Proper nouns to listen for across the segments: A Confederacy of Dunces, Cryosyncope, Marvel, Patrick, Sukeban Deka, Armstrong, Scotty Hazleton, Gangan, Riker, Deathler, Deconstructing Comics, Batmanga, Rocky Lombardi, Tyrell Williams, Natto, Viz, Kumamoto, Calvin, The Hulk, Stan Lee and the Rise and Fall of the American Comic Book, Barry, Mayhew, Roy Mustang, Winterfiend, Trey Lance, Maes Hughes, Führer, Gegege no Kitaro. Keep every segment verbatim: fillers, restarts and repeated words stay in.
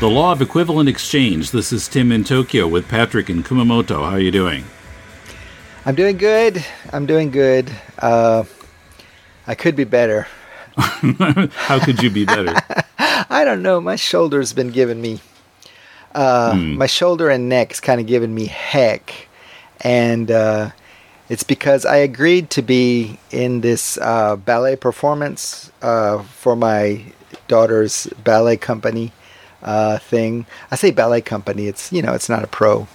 The Law of Equivalent Exchange. This is Tim in Tokyo with Patrick in Kumamoto. How are you doing? I'm doing good. I'm doing good. Uh, I could be better. How could you be better? I don't know. My shoulder's been giving me... Uh, hmm. My shoulder and neck's kind of giving me heck. And uh, it's because I agreed to be in this uh, ballet performance uh, for my daughter's ballet company. Uh, thing. I say ballet company. It's, you know, it's not a pro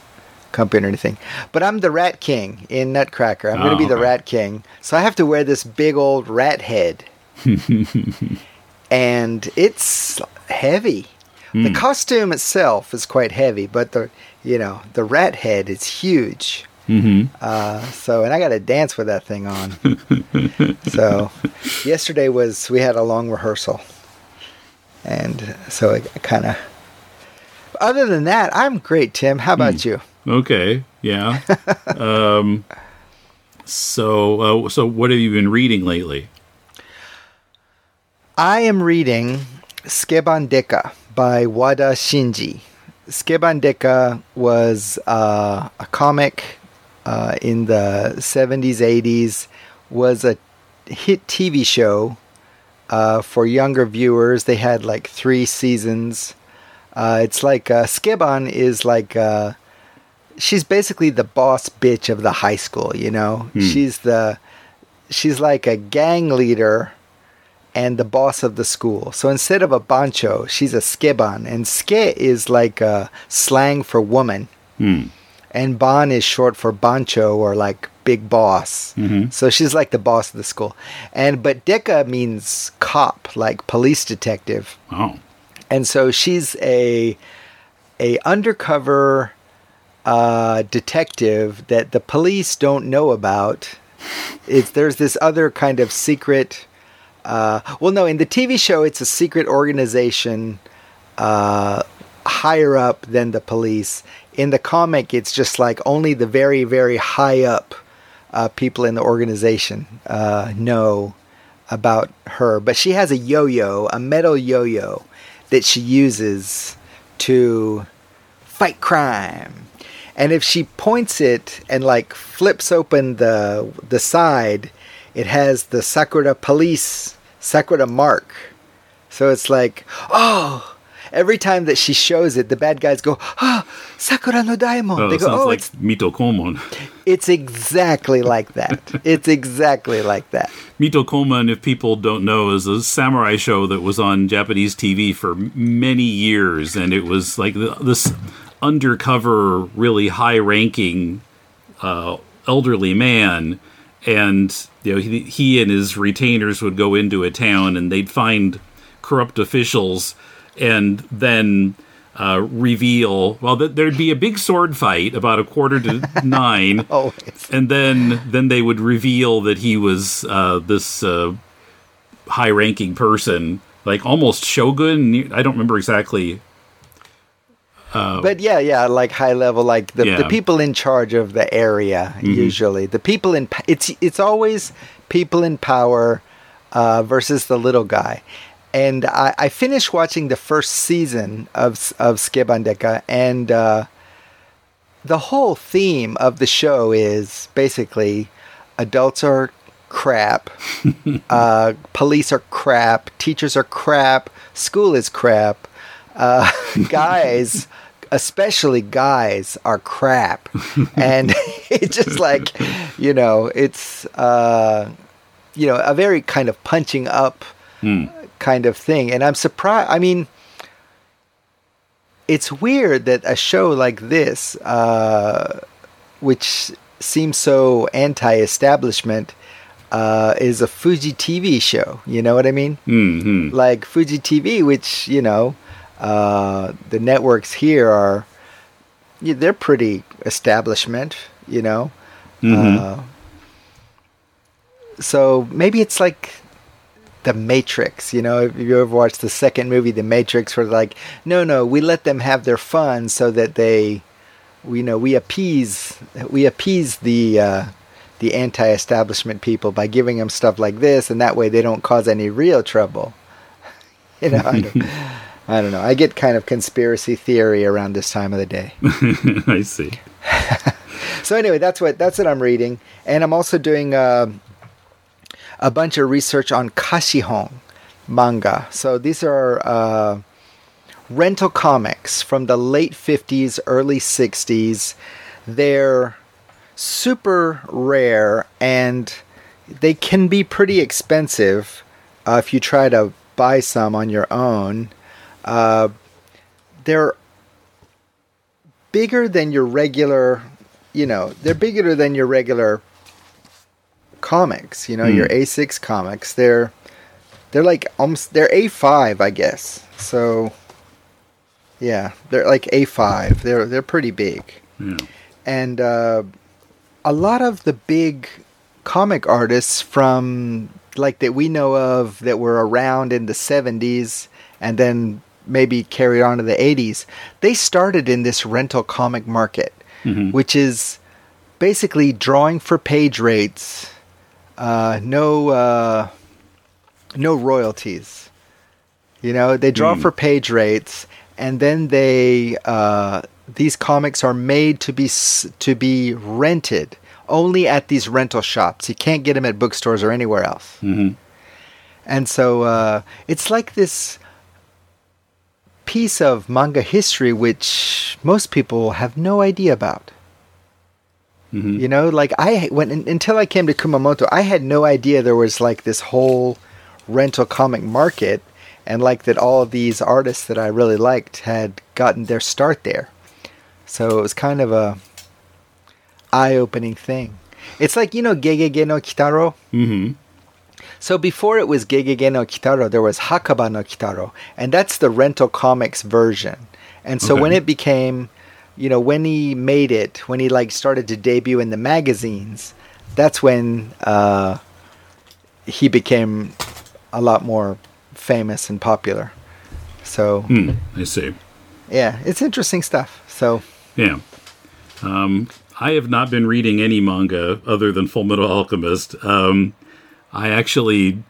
company or anything. But I'm the Rat King in Nutcracker. I'm oh, going to be the Rat King. So I have to wear this big old rat head. And it's heavy. Mm. The costume itself is quite heavy, but the, you know, the rat head is huge. Mm-hmm. Uh, so, and I got to dance with that thing on. So yesterday was, we had a long rehearsal. And so I kind of... Other than that, I'm great, Tim. How about mm. you? Okay, yeah. um, so, uh, so what have you been reading lately? I am reading Sukeban Deka by Wada Shinji. Sukeban Deka was uh, a comic uh, in the seventies, eighties, was a hit T V show. Uh, for younger viewers, they had like three seasons. Uh, it's like uh, Sukeban is like uh, she's basically the boss bitch of the high school. You know, mm. she's the she's like a gang leader and the boss of the school. So instead of a bancho, she's a Sukeban, and Suke is like a slang for woman, mm. and Ban is short for bancho or like. Big boss. Mm-hmm. So she's like the boss of the school. And but Deka means cop, like police detective. Oh. And so she's a a undercover uh, detective that the police don't know about. It's there's this other kind of secret uh, well no, in the T V show it's a secret organization uh, higher up than the police. In the comic it's just like only the very, very high up Uh, people in the organization uh, know about her. But she has a yo-yo, a metal yo-yo that she uses to fight crime. And if she points it and like flips open the the side, it has the Sakura police, Sakura mark. So it's like, oh... Every time that she shows it, the bad guys go, "Ah, oh, Sakura no Daimon." Oh, they go, sounds "Oh, like it's Mito Komon." It's exactly like that. It's exactly like that. Mito Komon, if people don't know, is a samurai show that was on Japanese T V for many years, and it was like this undercover, really high-ranking uh, elderly man, and you know, he, he and his retainers would go into a town, and they'd find corrupt officials. And then uh, reveal, well, th- there'd be a big sword fight about a quarter to nine. Always. And then then they would reveal that he was uh, this uh, high-ranking person, like almost shogun. I don't remember exactly. Uh, but yeah, yeah, like high level, like the, yeah. the people in charge of the area, mm-hmm. usually. The people in, it's, it's always people in power uh, versus the little guy. And I, I finished watching the first season of of Sukeban Deka, and uh, the whole theme of the show is basically adults are crap, uh, police are crap, teachers are crap, school is crap, uh, guys, especially guys, are crap. And it's just like, you know, it's, uh, you know, a very kind of punching up mm. kind of thing. And I'm surprised. I mean, it's weird that a show like this, uh, which seems so anti-establishment, uh, is a Fuji T V show. You know what I mean? Mm-hmm. Like Fuji T V, which, you know, uh, the networks here are, they're pretty establishment, you know? Mm-hmm. Uh, so maybe it's like The Matrix, you know, if you ever watched the second movie, The Matrix, where like, no, no, we let them have their fun so that they, you know, we appease, we appease the uh, the anti-establishment people by giving them stuff like this, and that way they don't cause any real trouble. You know, I don't, I don't know. I get kind of conspiracy theory around this time of the day. I see. So anyway, that's what that's what I'm reading, and I'm also doing uh, a bunch of research on Kashihon manga. So these are uh, rental comics from the late fifties, early sixties. They're super rare, and they can be pretty expensive uh, if you try to buy some on your own. Uh, they're bigger than your regular, you know, they're bigger than your regular comics, you know, mm. your A six comics. They're, they're like almost, they're A five, I guess. So yeah, they're like A five. They're, they're pretty big. Yeah. And, uh, a lot of the big comic artists from like that we know of that were around in the seventies and then maybe carried on to the eighties, they started in this rental comic market, mm-hmm. which is basically drawing for page rates, uh, no uh, no royalties. You know, they draw mm. for page rates, and then they uh, these comics are made to be to be rented only at these rental shops. You can't get them at bookstores or anywhere else. Mm-hmm. And so uh, it's like this piece of manga history which most people have no idea about. Mm-hmm. You know, like I when until I came to Kumamoto, I had no idea there was like this whole rental comic market, and like that all of these artists that I really liked had gotten their start there. So it was kind of a eye-opening thing. It's like, you know, Gegege no Kitaro? Mm-hmm. So before it was Gegege no Kitaro, there was Hakaba no Kitaro, and that's the rental comics version. And so okay. when it became, you know, when he made it, when he like started to debut in the magazines, that's when uh, he became a lot more famous and popular. So mm, I see. Yeah, it's interesting stuff. So yeah. Um, I have not been reading any manga other than Fullmetal Alchemist. Um, I actually,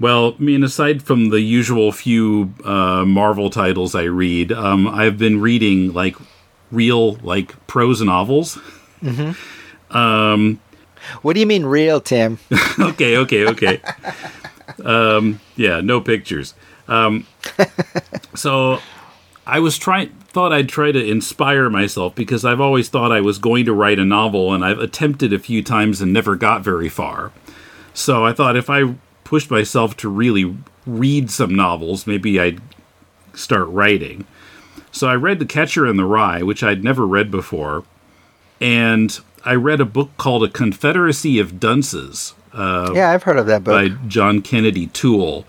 well, I mean, aside from the usual few uh, Marvel titles I read, um, I've been reading, like, real, like, prose novels. Mm-hmm. Um, what do you mean real, Tim? okay, okay, okay. um, yeah, no pictures. Um, so I was trying, thought I'd try to inspire myself because I've always thought I was going to write a novel, and I've attempted a few times and never got very far. So I thought if I pushed myself to really read some novels, maybe I'd start writing. So I read The Catcher in the Rye, which I'd never read before. And I read a book called A Confederacy of Dunces. Uh, yeah, I've heard of that book. By John Kennedy Toole.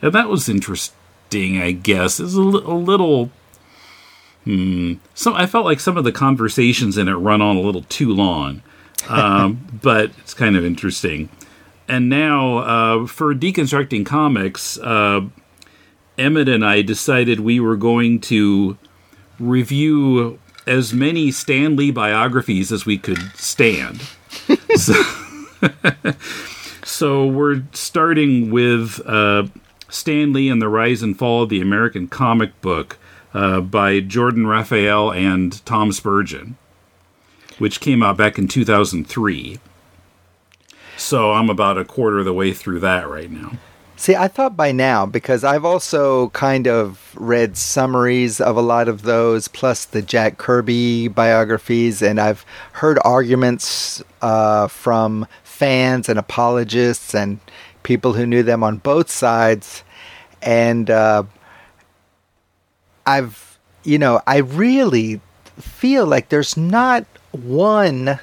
And that was interesting, I guess. It was a, li- a little... Hmm. So I felt like some of the conversations in it run on a little too long. Um, but it's kind of interesting. And now, uh, for Deconstructing Comics, uh, Emmett and I decided we were going to review as many Stan Lee biographies as we could stand. so, so we're starting with uh, Stan Lee and the Rise and Fall of the American Comic Book uh, by Jordan Raphael and Tom Spurgeon, which came out back in two thousand three. So I'm about a quarter of the way through that right now. See, I thought by now, because I've also kind of read summaries of a lot of those, plus the Jack Kirby biographies, and I've heard arguments uh, from fans and apologists and people who knew them on both sides. And uh, I've, you know, I really feel like there's not one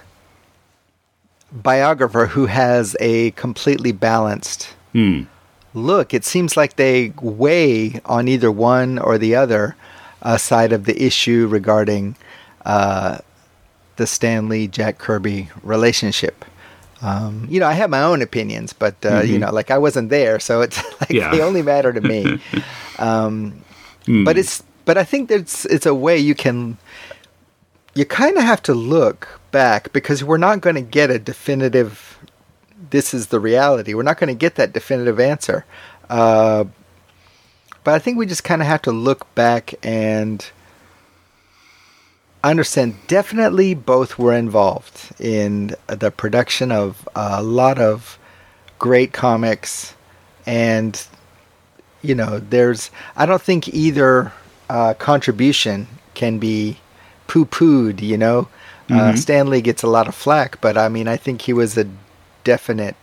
biographer who has a completely balanced mm. look. It seems like they weigh on either one or the other uh, side of the issue regarding uh, the Stan Lee Jack Kirby relationship. Um, you know, I have my own opinions, but uh, mm-hmm. you know, like I wasn't there, so it's like yeah. they only matter to me. um, mm. But it's but I think that's it's a way you can you kind of have to look back, because we're not going to get a definitive this is the reality. We're not going to get that definitive answer. Uh, But I think we just kind of have to look back and understand definitely both were involved in the production of a lot of great comics. And, you know, there's, I don't think either uh, contribution can be poo-pooed, you know. Mm-hmm. Uh, Stan Lee gets a lot of flack, but I mean, I think he was a definite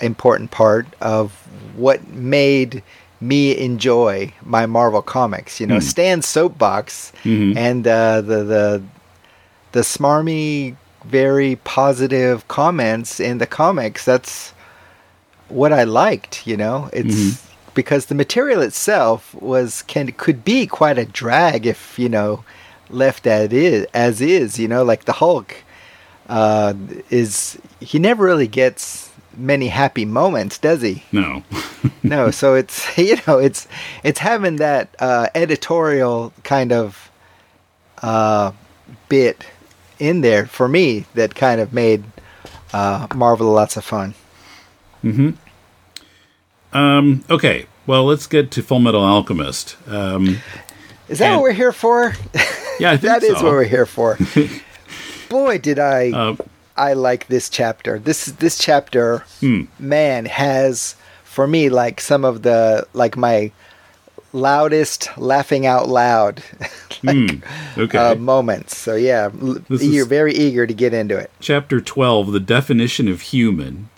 important part of what made me enjoy my Marvel comics. You know, mm-hmm. Stan's soapbox mm-hmm. and uh, the the the smarmy, very positive comments in the comics. That's what I liked. You know, it's mm-hmm. because the material itself was can could be quite a drag if you know. left as is, as is, you know, like the Hulk uh, is, he never really gets many happy moments, does he? No. No, so it's, you know, it's it's having that uh, editorial kind of uh, bit in there for me that kind of made uh, Marvel lots of fun. Mm-hmm. Um, okay, well, let's get to Fullmetal Alchemist. Um, is that and- what we're here for? Yeah, I think that so. Is what we're here for. Boy, did I uh, I like this chapter. This this chapter, hmm. man, has for me like some of the like my loudest laughing out loud like, mm, okay. uh, moments. So yeah, this you're very eager to get into it. Chapter twelve, the definition of human,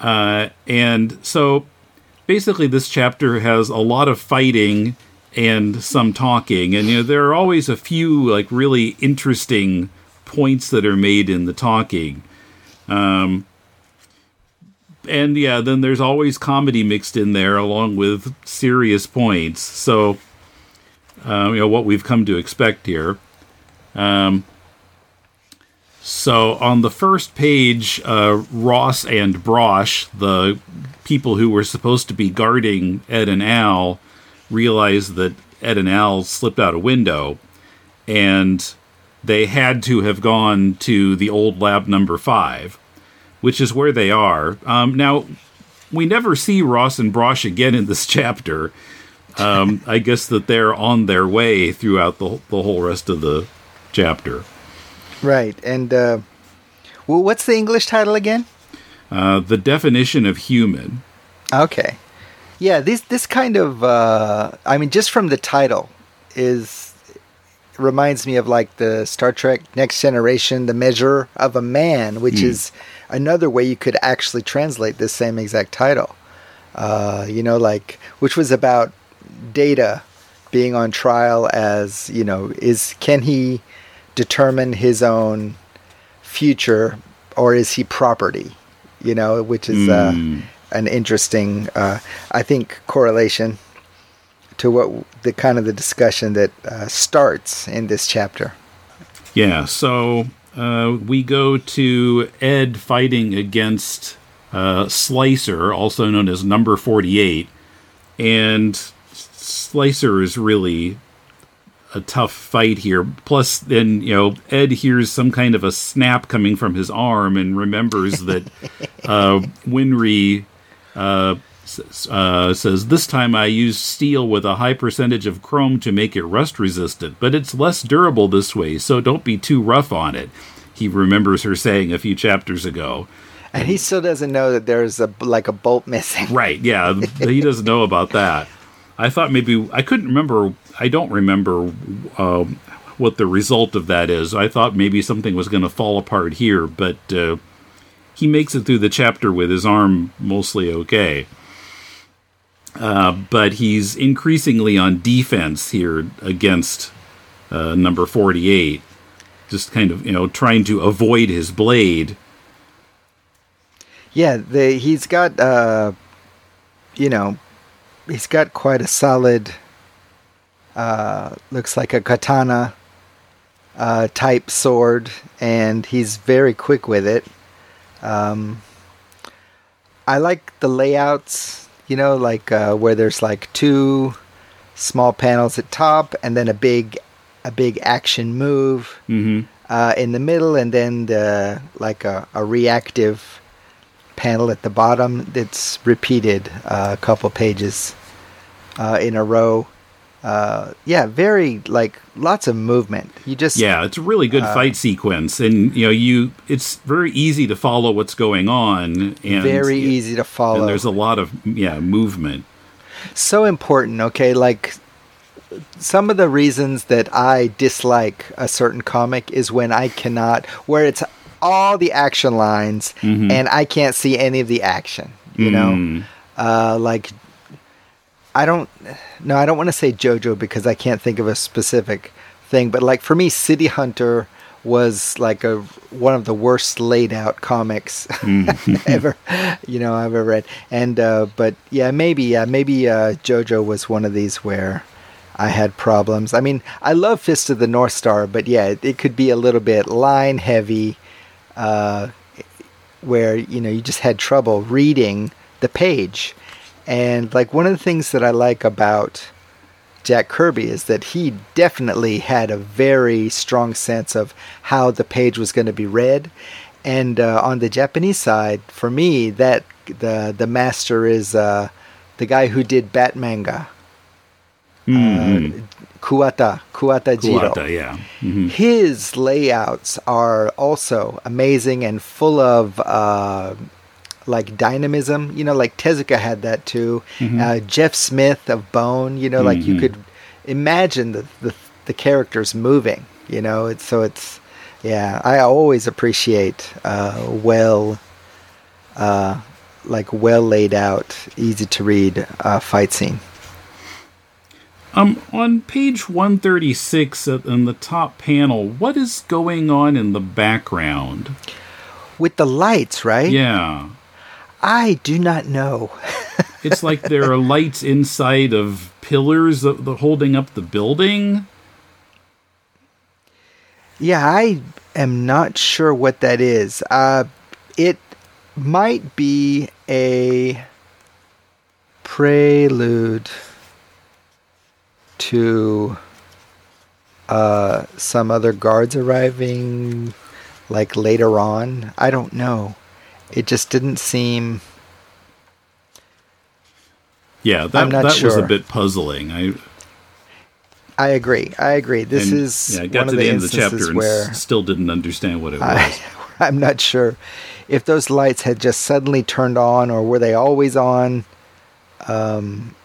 uh, and so basically this chapter has a lot of fighting. And some talking. And, you know, there are always a few, like, really interesting points that are made in the talking. Um, and, yeah, then there's always comedy mixed in there along with serious points. So, um, you know, what we've come to expect here. Um, so, on the first page, uh, Ross and Brosh, the people who were supposed to be guarding Ed and Al, realized that Ed and Al slipped out a window, and they had to have gone to the old lab number five, which is where they are. Um, now, we never see Ross and Brosh again in this chapter. Um, I guess that they're on their way throughout the, the whole rest of the chapter. Right, and uh, well, what's the English title again? Uh, the definition of human. Okay. Yeah, this this kind of, uh, I mean, just from the title, is reminds me of like the Star Trek Next Generation, The Measure of a Man, which mm. is another way you could actually translate this same exact title. Uh, you know, like, which was about Data being on trial as, you know, is can he determine his own future or is he property? You know, which is... Mm. Uh, an interesting, uh, I think, correlation to what the kind of the discussion that uh, starts in this chapter. Yeah, so uh, we go to Ed fighting against uh, Slicer, also known as Number forty-eight, and Slicer is really a tough fight here. Plus, then, you know, Ed hears some kind of a snap coming from his arm and remembers that uh, Winry... Uh, uh, says, this time I used steel with a high percentage of chrome to make it rust resistant, but it's less durable this way, so don't be too rough on it. He remembers her saying a few chapters ago. And, and he still doesn't know that there's a, like a bolt missing. Right, yeah, he doesn't know about that. I thought maybe, I couldn't remember, I don't remember uh, what the result of that is. I thought maybe something was going to fall apart here, but... Uh, He makes it through the chapter with his arm mostly okay. Uh, but he's increasingly on defense here against uh, number forty-eight. Just kind of, you know, trying to avoid his blade. Yeah, the, he's got, uh, you know, he's got quite a solid, uh, looks like a katana uh, type sword. And he's very quick with it. Um, I like the layouts, you know, like, uh, where there's like two small panels at top and then a big, a big action move, mm-hmm. uh, in the middle. And then the, like a, a reactive panel at the bottom that's repeated uh, a couple pages, uh, in a row. Uh, yeah, very, like, lots of movement. You just yeah, it's a really good uh, fight sequence, and you know, you it's very easy to follow what's going on. And very easy to follow. And there's a lot of yeah movement. So important, okay? Like, some of the reasons that I dislike a certain comic is when I cannot, where it's all the action lines, mm-hmm. and I can't see any of the action. You mm. know, uh, like. I don't, no, I don't want to say JoJo because I can't think of a specific thing. But like for me, City Hunter was like a one of the worst laid out comics mm. ever, you know, I've ever read. And uh, but yeah, maybe yeah, maybe uh, JoJo was one of these where I had problems. I mean, I love Fist of the North Star, but yeah, it, it could be a little bit line heavy, uh, where you know you just had trouble reading the page. And, like, one of the things that I like about Jack Kirby is that he definitely had a very strong sense of how the page was going to be read. And uh, on the Japanese side, for me, that the the master is uh, the guy who did Batmanga. Mm-hmm. Uh, Kuwata, Kuwata Jiro. Kuwata, yeah. Mm-hmm. His layouts are also amazing and full of... Uh, like dynamism, you know, like Tezuka had that too. Mm-hmm. Uh, Jeff Smith of Bone, you know, like mm-hmm. you could imagine the, the the characters moving, you know. It's so it's yeah. I always appreciate uh, well, uh, like well laid out, easy to read uh, fight scene. Um, on page one thirty-six in the top panel, what is going on in the background with the lights? Right? Yeah. I do not know. It's like there are lights inside of pillars that, that holding up the building. Yeah, I am not sure what that is. Uh, it might be a prelude to uh, some other guards arriving, like later on. I don't know. It just didn't seem... Yeah, that, that sure. was a bit puzzling. I I agree. I agree. This and, is yeah, I got one to of the, the end of the chapter and s- still didn't understand what it was. I, I'm not sure if those lights had just suddenly turned on or were they always on. Um,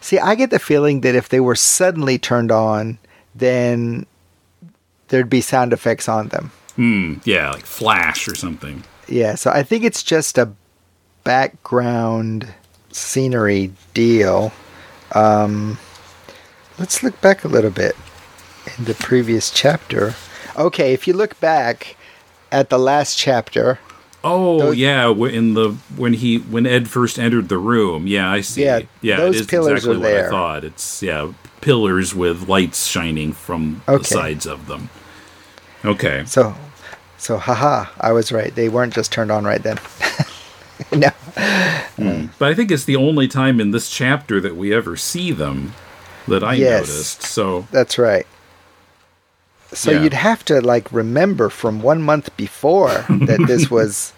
see, I get the feeling that if they were suddenly turned on, then there'd be sound effects on them. Hmm. Yeah, like flash or something. Yeah, so I think it's just a background scenery deal. Um, let's look back a little bit in the previous chapter. Okay, if you look back at the last chapter. Oh, those, yeah, in the when he when Ed first entered the room. Yeah, I see. Yeah, yeah those it is pillars exactly are what there. I thought. It's yeah, pillars with lights shining from okay. the sides of them. Okay. So So, haha, I was right. They weren't just turned on right then. No. Mm. But I think it's the only time in this chapter that we ever see them that I yes, noticed. So that's right. So yeah. You'd have to, like, remember from one month before that this was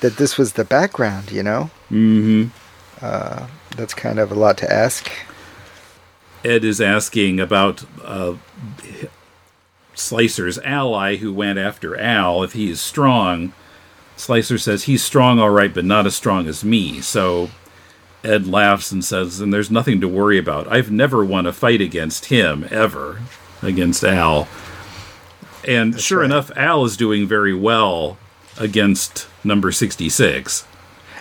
that this was the background, you know? Mm-hmm. Uh, that's kind of a lot to ask. Ed is asking about... Uh, Slicer's ally who went after Al, if he is strong. Slicer says, he's strong all right, but not as strong as me. So Ed laughs and says, and there's nothing to worry about. I've never won a fight against him, ever, against Al. And That's sure right. enough, Al is doing very well against number sixty-six.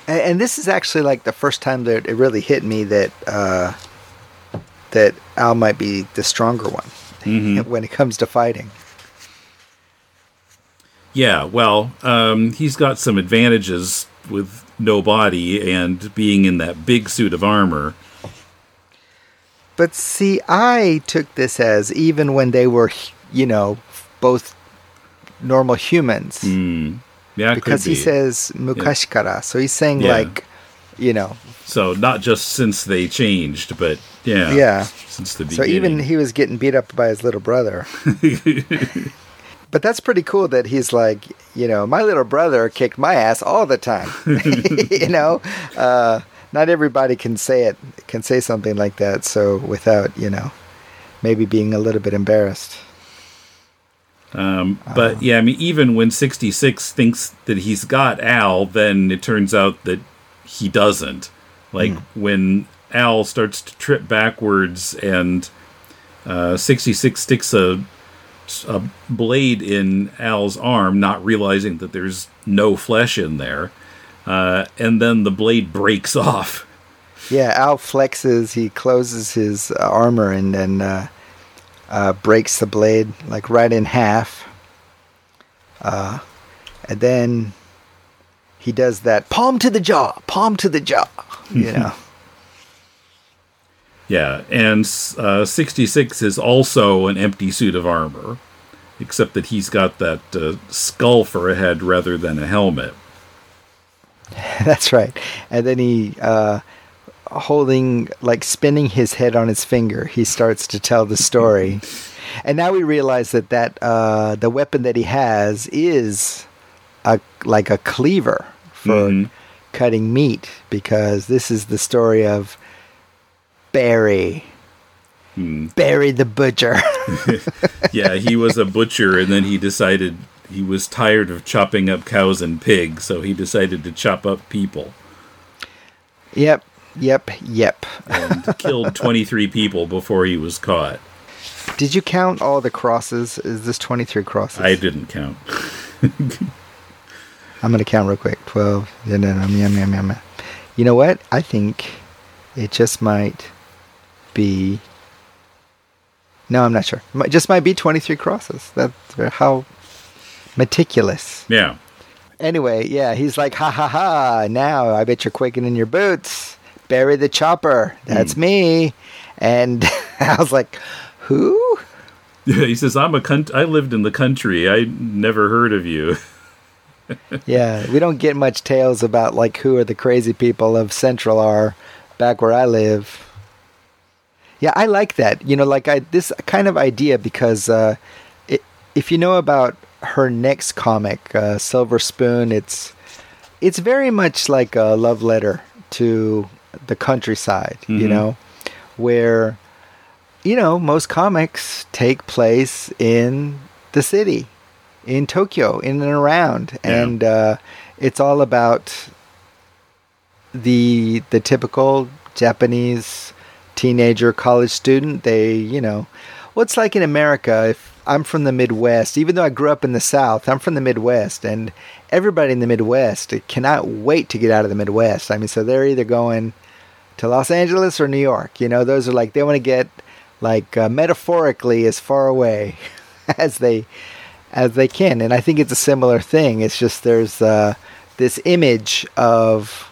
And, and this is actually like the first time that it really hit me that uh, that Al might be the stronger one. Mm-hmm. When it comes to fighting. Yeah, well, um, he's got some advantages with no body and being in that big suit of armor. But see, I took this as even when they were, you know, both normal humans. Mm. Yeah, because could be. He says mukashikara, yeah. So he's saying yeah. like, you know. So not just since they changed, but yeah, yeah. since the beginning. So even he was getting beat up by his little brother. But that's pretty cool that he's like, you know, my little brother kicked my ass all the time. You know, uh, not everybody can say it, can say something like that. So without, you know, maybe being a little bit embarrassed. Um, but, um, yeah, I mean, even when sixty-six thinks that he's got Al, then it turns out that he doesn't. Like, mm-hmm. when Al starts to trip backwards and uh, sixty-six sticks a, a blade in Al's arm, not realizing that there's no flesh in there, uh, and then the blade breaks off. Yeah, Al flexes, he closes his uh, armor and then... Uh... Uh, breaks the blade like right in half, uh, and then he does that palm to the jaw, palm to the jaw, you know. Yeah, and uh, sixty-six is also an empty suit of armor, except that he's got that uh, skull for a head rather than a helmet. That's right. And then he. Uh, holding, like spinning his head on his finger, he starts to tell the story. And now we realize that, that uh, the weapon that he has is a, like a cleaver for mm-hmm. cutting meat, because this is the story of Barry. Mm. Barry the butcher. Yeah, he was a butcher, and then he decided he was tired of chopping up cows and pigs, so he decided to chop up people. Yep. Yep, yep. And killed twenty-three people before he was caught. Did you count all the crosses? Is this twenty-three crosses? I didn't count. I'm going to count real quick. twelve. You know what? I think it just might be... No, I'm not sure. It just might be twenty-three crosses. That's how meticulous. Yeah. Anyway, yeah, he's like, ha ha ha, now I bet you're quaking in your boots. Barry the Chopper, that's mm. me. And I was like, who? Yeah, he says, I'm a cunt. I lived in the country. I never heard of you. Yeah, we don't get much tales about like who are the crazy people of Central are back where I live. Yeah, I like that. You know, like I this kind of idea, because uh, it, if you know about her next comic, uh, Silver Spoon, it's it's very much like a love letter to the countryside, mm-hmm. you know, where, you know, most comics take place in the city, in Tokyo, in and around. Yeah. And uh, it's all about the the typical Japanese teenager, college student. They, you know, well, it's like in America, if I'm from the Midwest, even though I grew up in the South, I'm from the Midwest, and everybody in the Midwest cannot wait to get out of the Midwest. I mean, so they're either going to Los Angeles or New York. You know, those are like, they want to get like uh, metaphorically as far away as they, as they can. And I think it's a similar thing. It's just, there's uh, this image of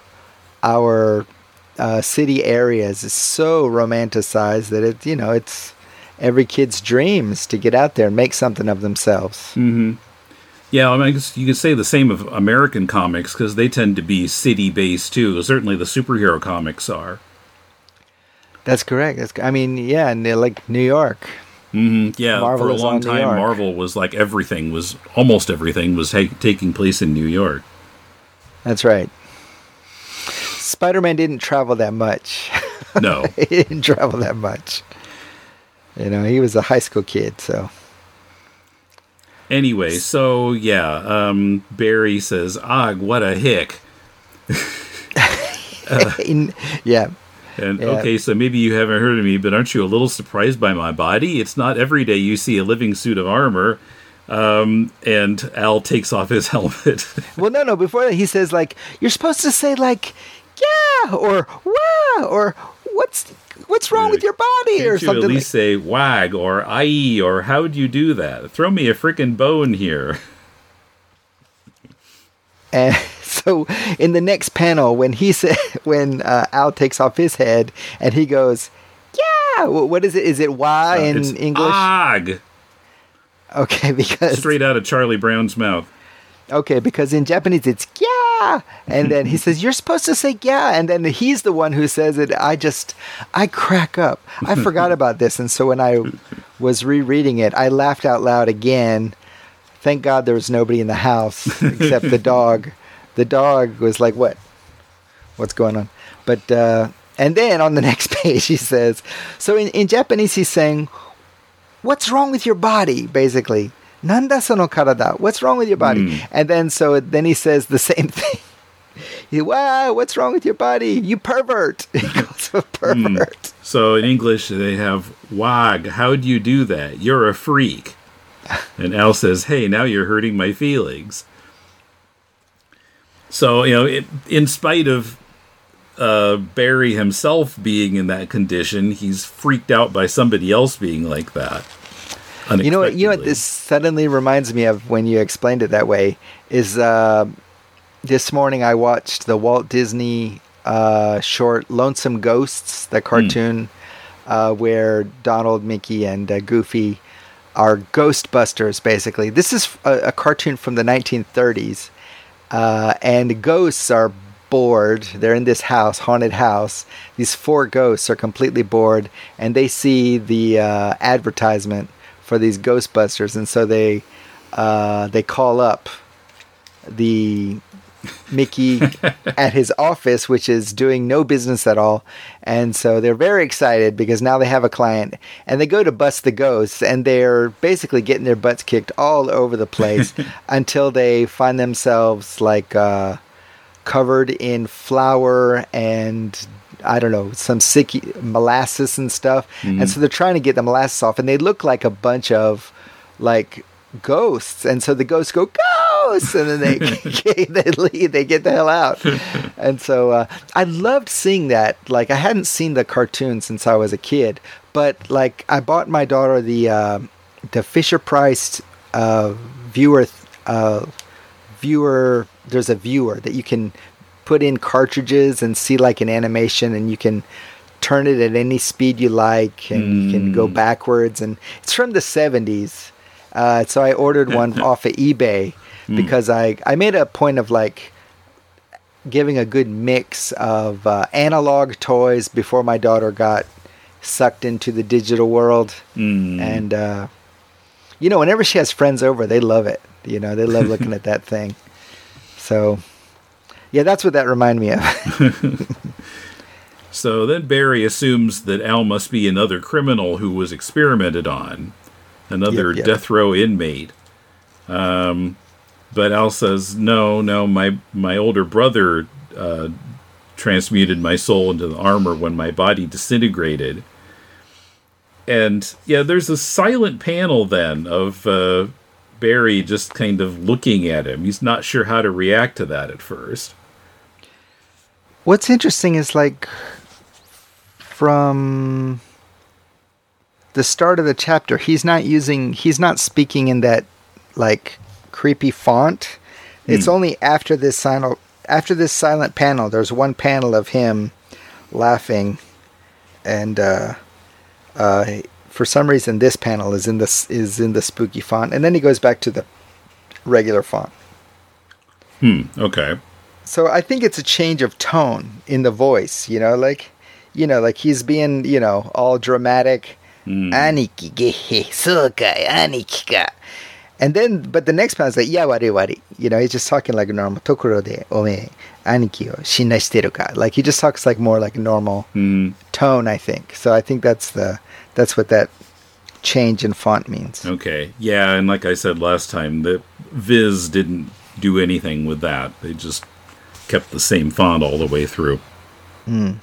our uh, city areas is so romanticized that it, you know, it's, every kid's dreams to get out there and make something of themselves. Mm-hmm. Yeah, I mean, you could say the same of American comics, because they tend to be city-based too. Certainly, the superhero comics are. That's correct. That's, I mean, yeah, and like New York. Mm-hmm. Yeah, Marvel for a long time, Marvel was like everything was almost everything was ha- taking place in New York. That's right. Spider-Man didn't travel that much. No, he didn't travel that much. You know, he was a high school kid, so... Anyway, so, yeah, um, Barry says, "Ugh, what a hick." uh, yeah. And, yeah. Okay, so maybe you haven't heard of me, but aren't you a little surprised by my body? It's not every day you see a living suit of armor. Um, and Al takes off his helmet. Well, no, no, before that, he says, like, you're supposed to say, like, yeah, or wow, or what's... What's wrong with your body? Can't or something? You at least like, say wag or aye or how'd you do that? Throw me a frickin' bone here. And so in the next panel, when he said, when uh, Al takes off his head and he goes, yeah, what is it? Is it why uh, in it's English? Ag. Okay, because straight out of Charlie Brown's mouth. Okay, because in Japanese it's yeah, and then he says, you're supposed to say yeah, and then he's the one who says it. I just, I crack up. I forgot about this, and so when I was rereading it, I laughed out loud again. Thank God there was nobody in the house except the dog. The dog was like, what? What's going on? But uh, and then on the next page he says, so in, in Japanese he's saying, what's wrong with your body, basically. Nanda sono karada. What's wrong with your body? Mm. And then so then he says the same thing. He, wow, what's wrong with your body? You pervert. He calls him a pervert. Mm. So in English they have, wag, how do you do that? You're a freak. And Al says, hey, now you're hurting my feelings. So, you know, it, in spite of uh, Barry himself being in that condition, he's freaked out by somebody else being like that. You know what? You know what this suddenly reminds me of when you explained it that way. Is uh, this morning I watched the Walt Disney uh, short "Lonesome Ghosts," the cartoon mm. uh, where Donald, Mickey, and uh, Goofy are Ghostbusters. Basically, this is a, a cartoon from the nineteen thirties, uh, and ghosts are bored. They're in this house, haunted house. These four ghosts are completely bored, and they see the uh, advertisement for these Ghostbusters, and so they uh, they call up the Mickey at his office, which is doing no business at all, and so they're very excited because now they have a client, and they go to bust the ghosts, and they're basically getting their butts kicked all over the place until they find themselves like uh, covered in flour and, I don't know, some sick molasses and stuff. Mm-hmm. And so they're trying to get the molasses off, and they look like a bunch of like ghosts. And so the ghosts go, ghosts! And then they, they leave, they get the hell out. And so uh, I loved seeing that. Like, I hadn't seen the cartoon since I was a kid, but like I bought my daughter the, uh, the Fisher Price uh, viewer, uh, viewer. There's a viewer that you can put in cartridges and see like an animation, and you can turn it at any speed you like, and mm. you can go backwards, and it's from the seventies. Uh, so I ordered one off of eBay because mm. I, I made a point of like giving a good mix of uh, analog toys before my daughter got sucked into the digital world. Mm. And, uh, you know, whenever she has friends over, they love it. You know, they love looking at that thing. So yeah, that's what that reminded me of. So then Barry assumes that Al must be another criminal who was experimented on, another yep, yep. death row inmate. Um, but Al says, no, no, my, my older brother uh, transmuted my soul into the armor when my body disintegrated. And yeah, there's a silent panel then of uh, Barry just kind of looking at him. He's not sure how to react to that at first. What's interesting is, like, from the start of the chapter, he's not using, he's not speaking in that, like, creepy font. Mm. It's only after this silent, after this silent panel, there's one panel of him laughing, and uh, uh, for some reason this panel is in the, is in the spooky font, and then he goes back to the regular font. Hmm, okay. So I think it's a change of tone in the voice, you know, like, you know, like he's being, you know, all dramatic. Mm. Aniki gehe sukai aniki ga. And then, but the next part is like, yeah, wari wari. You know, he's just talking like normal. Tokoro de ome aniki o shinai shiteru ka. Like he just talks like more like a normal mm. tone, I think. So I think that's the, that's what that change in font means. Okay. Yeah. And like I said last time, the Viz didn't do anything with that. They just kept the same font all the way through. Mm.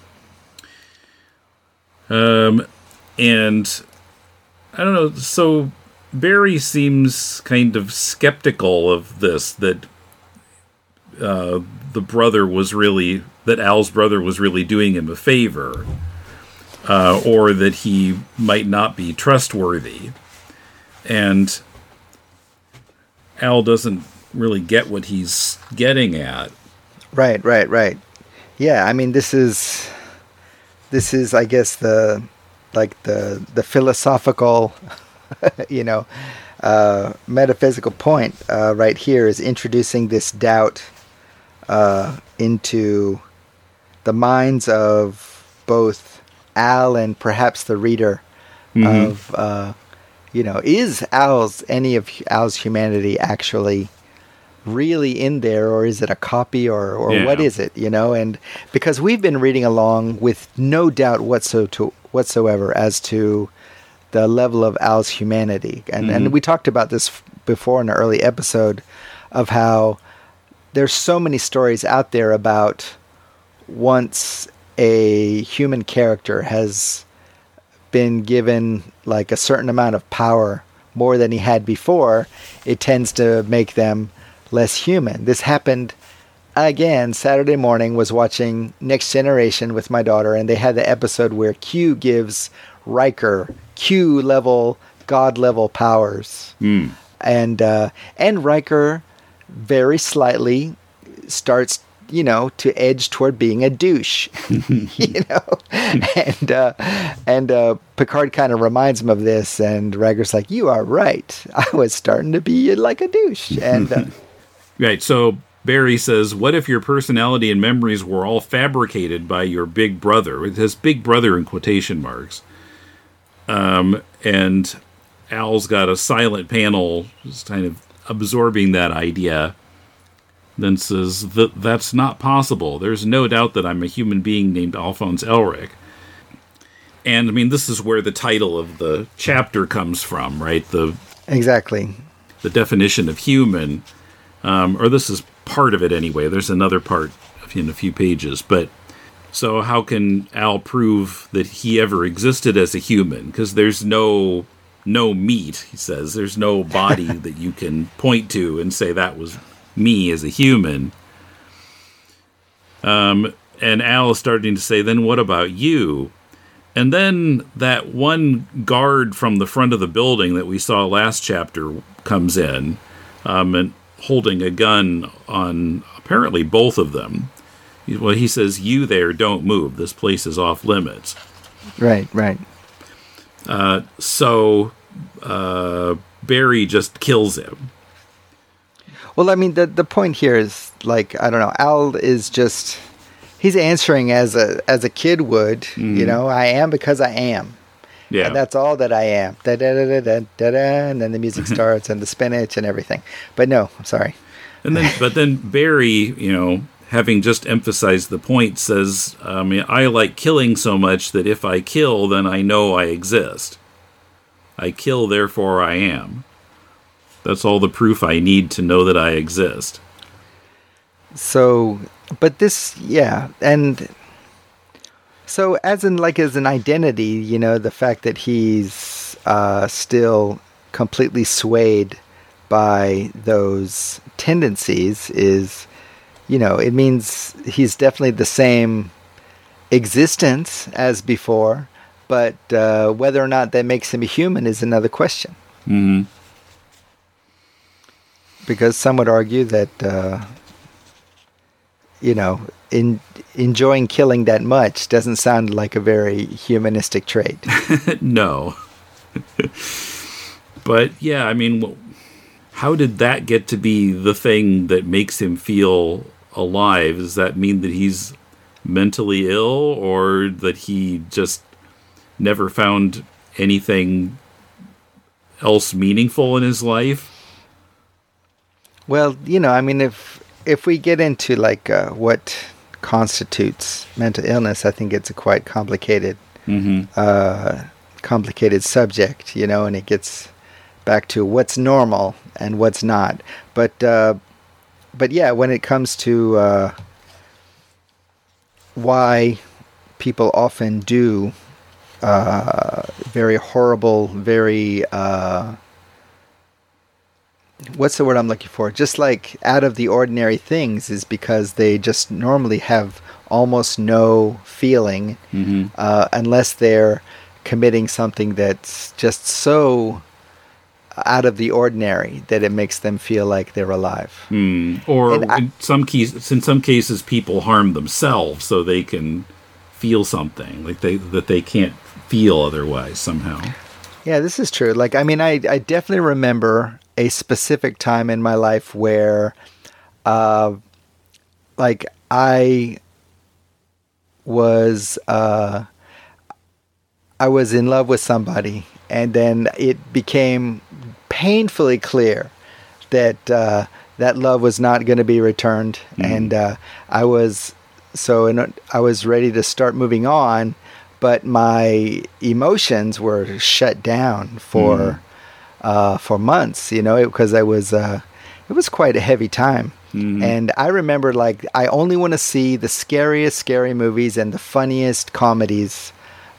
Um, and I don't know. So Barry seems kind of skeptical of this, that uh, the brother was really, that Al's brother was really doing him a favor, uh, or that he might not be trustworthy. And Al doesn't really get what he's getting at. Right, right, right. Yeah, I mean, this is, this is, I guess, the, like, the, the philosophical, you know, uh, metaphysical point uh, right here is introducing this doubt uh, into the minds of both Al and perhaps the reader mm-hmm. of, uh, you know, is Al's, any of Al's humanity actually really in there, or is it a copy, or, or yeah. what is it, you know? And because we've been reading along with no doubt whatsoever as to the level of Al's humanity. And, mm-hmm. and we talked about this f- before in an early episode of how there's so many stories out there about once a human character has been given like a certain amount of power more than he had before, it tends to make them less human. This happened again. Saturday morning was watching Next Generation with my daughter, and they had the episode where Q gives Riker Q level, God level powers. Mm. And, uh, and Riker very slightly starts, you know, to edge toward being a douche, you know, and, uh, and, uh, Picard kind of reminds him of this, and Riker's like, you are right. I was starting to be like a douche. And, uh, right. So Barry says, what if your personality and memories were all fabricated by your big brother? It has big brother in quotation marks. Um, and Al's got a silent panel, just kind of absorbing that idea. Then says, Th- that's not possible. There's no doubt that I'm a human being named Alphonse Elric. And, I mean, this is where the title of the chapter comes from, right? The Exactly. The definition of human. Um, or this is part of it anyway. There's another part in a few pages. But so how can Al prove that he ever existed as a human? Because there's no... no meat, he says. There's no body that you can point to and say that was me as a human. Um, and Al is starting to say, then what about you? And then that one guard from the front of the building that we saw last chapter comes in, um, and holding a gun on apparently both of them. Well, he says, you there, don't move. This place is off limits. Right, right. Uh, so, uh, Barry just kills him. Well, I mean, the the point here is, like, I don't know, Al is just, he's answering as a, as a kid would, mm. you know, I am because I am. Yeah. And that's all that I am. Da da da da da da. And then the music starts and the spinach and everything. But no, I'm sorry. And then, but then Barry, you know, having just emphasized the point, says, I mean, I like killing so much that if I kill, then I know I exist. I kill, therefore I am. That's all the proof I need to know that I exist. So, but this, yeah, and so as in, like, as an identity, you know, the fact that he's uh, still completely swayed by those tendencies is... you know, it means he's definitely the same existence as before, but uh, whether or not that makes him a human is another question. Mm-hmm. Because some would argue that, uh, you know, in, enjoying killing that much doesn't sound like a very humanistic trait. No. But, yeah, I mean, how did that get to be the thing that makes him feel... alive? Does that mean that he's mentally ill, or that he just never found anything else meaningful in his life? Well, you know, I mean, if if we get into like uh, what constitutes mental illness, I think it's a quite complicated, mm-hmm. uh, complicated subject, you know, and it gets back to what's normal and what's not. But uh, But yeah, when it comes to uh, why people often do uh, very horrible, very, uh, what's the word I'm looking for? Just like out of the ordinary things, is because they just normally have almost no feeling, mm-hmm. uh, unless they're committing something that's just so... out of the ordinary that it makes them feel like they're alive. Mm. Or I, in some cases, in some cases, people harm themselves so they can feel something like they that they can't feel otherwise somehow. Yeah, this is true. Like, I mean, I, I definitely remember a specific time in my life where, uh, like I was, uh, I was in love with somebody, and then it became painfully clear that uh, that love was not going to be returned. Mm-hmm. And uh, I was so in, I was ready to start moving on, but my emotions were shut down for mm-hmm. uh, for months. You know, because I was uh, it was quite a heavy time. Mm-hmm. And I remember, like, I only want to see the scariest, scary movies and the funniest comedies.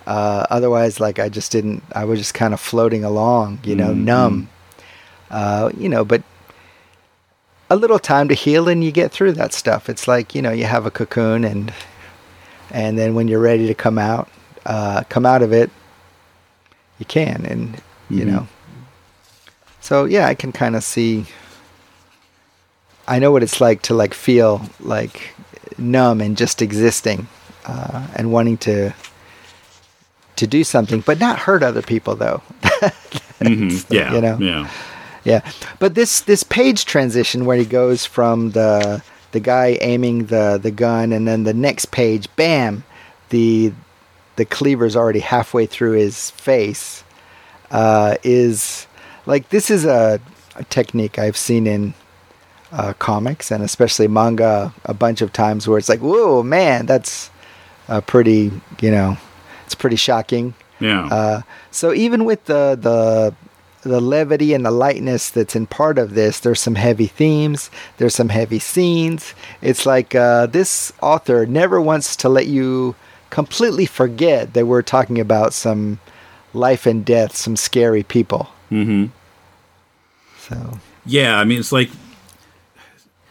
Uh, otherwise, like, I just didn't, I was just kind of floating along, you know, mm-hmm. numb, uh, you know, but a little time to heal and you get through that stuff. It's like, you know, you have a cocoon and, and then when you're ready to come out, uh, come out of it, you can, and, mm-hmm. you know, so yeah, I can kind of see, I know what it's like to, like, feel like numb and just existing, uh, and wanting to, to do something, but not hurt other people though. mm-hmm. Yeah. You know? Yeah. Yeah. But this, this page transition where he goes from the, the guy aiming the, the gun and then the next page, bam, the, the cleaver's already halfway through his face, uh, is like, this is a, a technique I've seen in, uh, comics and especially manga a bunch of times where it's like, whoa, man, that's a pretty, you know, it's pretty shocking. Yeah. Uh, so even with the, the the levity and the lightness that's in part of this, there's some heavy themes. There's some heavy scenes. It's like uh, this author never wants to let you completely forget that we're talking about some life and death, some scary people. Mm-hmm. So. Yeah, I mean, it's like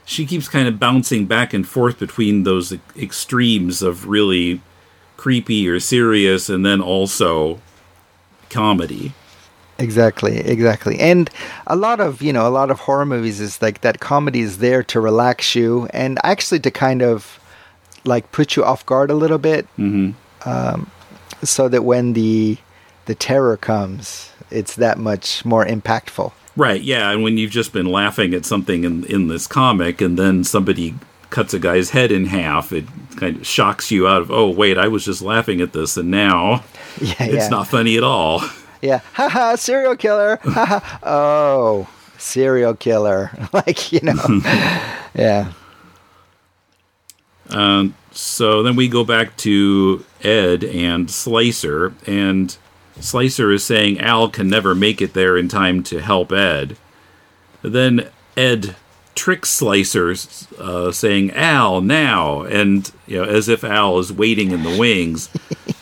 she keeps kind of bouncing back and forth between those extremes of really creepy or serious and then also comedy. Exactly, exactly. And a lot of, you know, a lot of horror movies is like that comedy is there to relax you and actually to kind of like put you off guard a little bit. Mm-hmm. Um, so that when the the terror comes, it's that much more impactful. Right, yeah, and when you've just been laughing at something in in this comic and then somebody cuts a guy's head in half, it kind of shocks you out of, oh, wait, I was just laughing at this, and now yeah, it's yeah. not funny at all. Yeah, haha, serial killer, haha, oh, serial killer, like, you know, yeah. Um, so then we go back to Ed and Slicer, and Slicer is saying Al can never make it there in time to help Ed. Then Ed trick Slicers, uh, saying Al now, and you know, as if Al is waiting in the wings,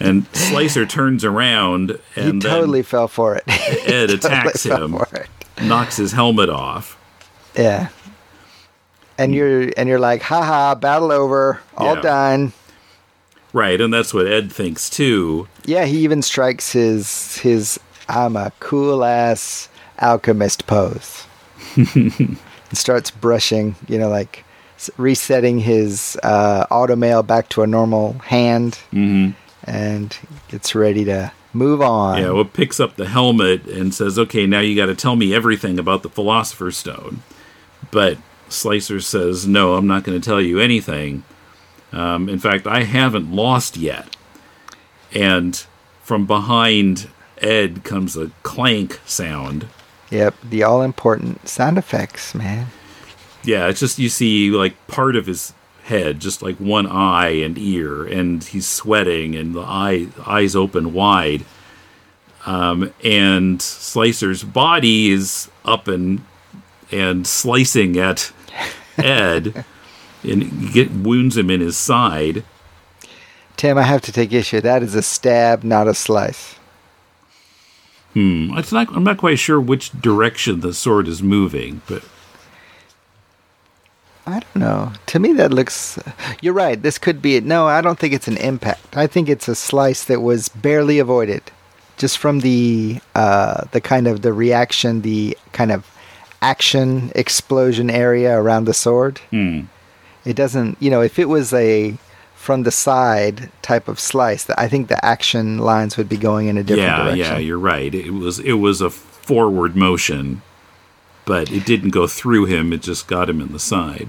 and Slicer turns around and he totally fell for it. Ed attacks totally him, knocks his helmet off. Yeah, and you're and you're like, haha, battle over, all yeah. done. Right, and that's what Ed thinks too. Yeah, he even strikes his his I'm a cool ass alchemist pose. And starts brushing, you know, like resetting his uh, automail back to a normal hand, mm-hmm. and gets ready to move on. Yeah, well, picks up the helmet and says, okay, now you got to tell me everything about the Philosopher's Stone. But Slicer says, no, I'm not going to tell you anything. Um, in fact, I haven't lost yet. And from behind Ed comes a clank sound. Yep, the all-important sound effects, man. Yeah, it's just you see, like, part of his head, just, like, one eye and ear, and he's sweating, and the eye, eyes open wide. Um, and Slicer's body is up and, and slicing at Ed, and get, wounds him in his side. Tim, I have to take issue. That is a stab, not a slice. Hmm. It's not, I'm not quite sure which direction the sword is moving, but I don't know. To me, that looks. You're right. This could be it. No, I don't think it's an impact. I think it's a slice that was barely avoided, just from the uh, the kind of the reaction, the kind of action explosion area around the sword. Hmm. It doesn't. You know, if it was a from the side type of slice, that I think the action lines would be going in a different yeah, direction. Yeah, yeah, you're right. It was it was a forward motion, but it didn't go through him. It just got him in the side.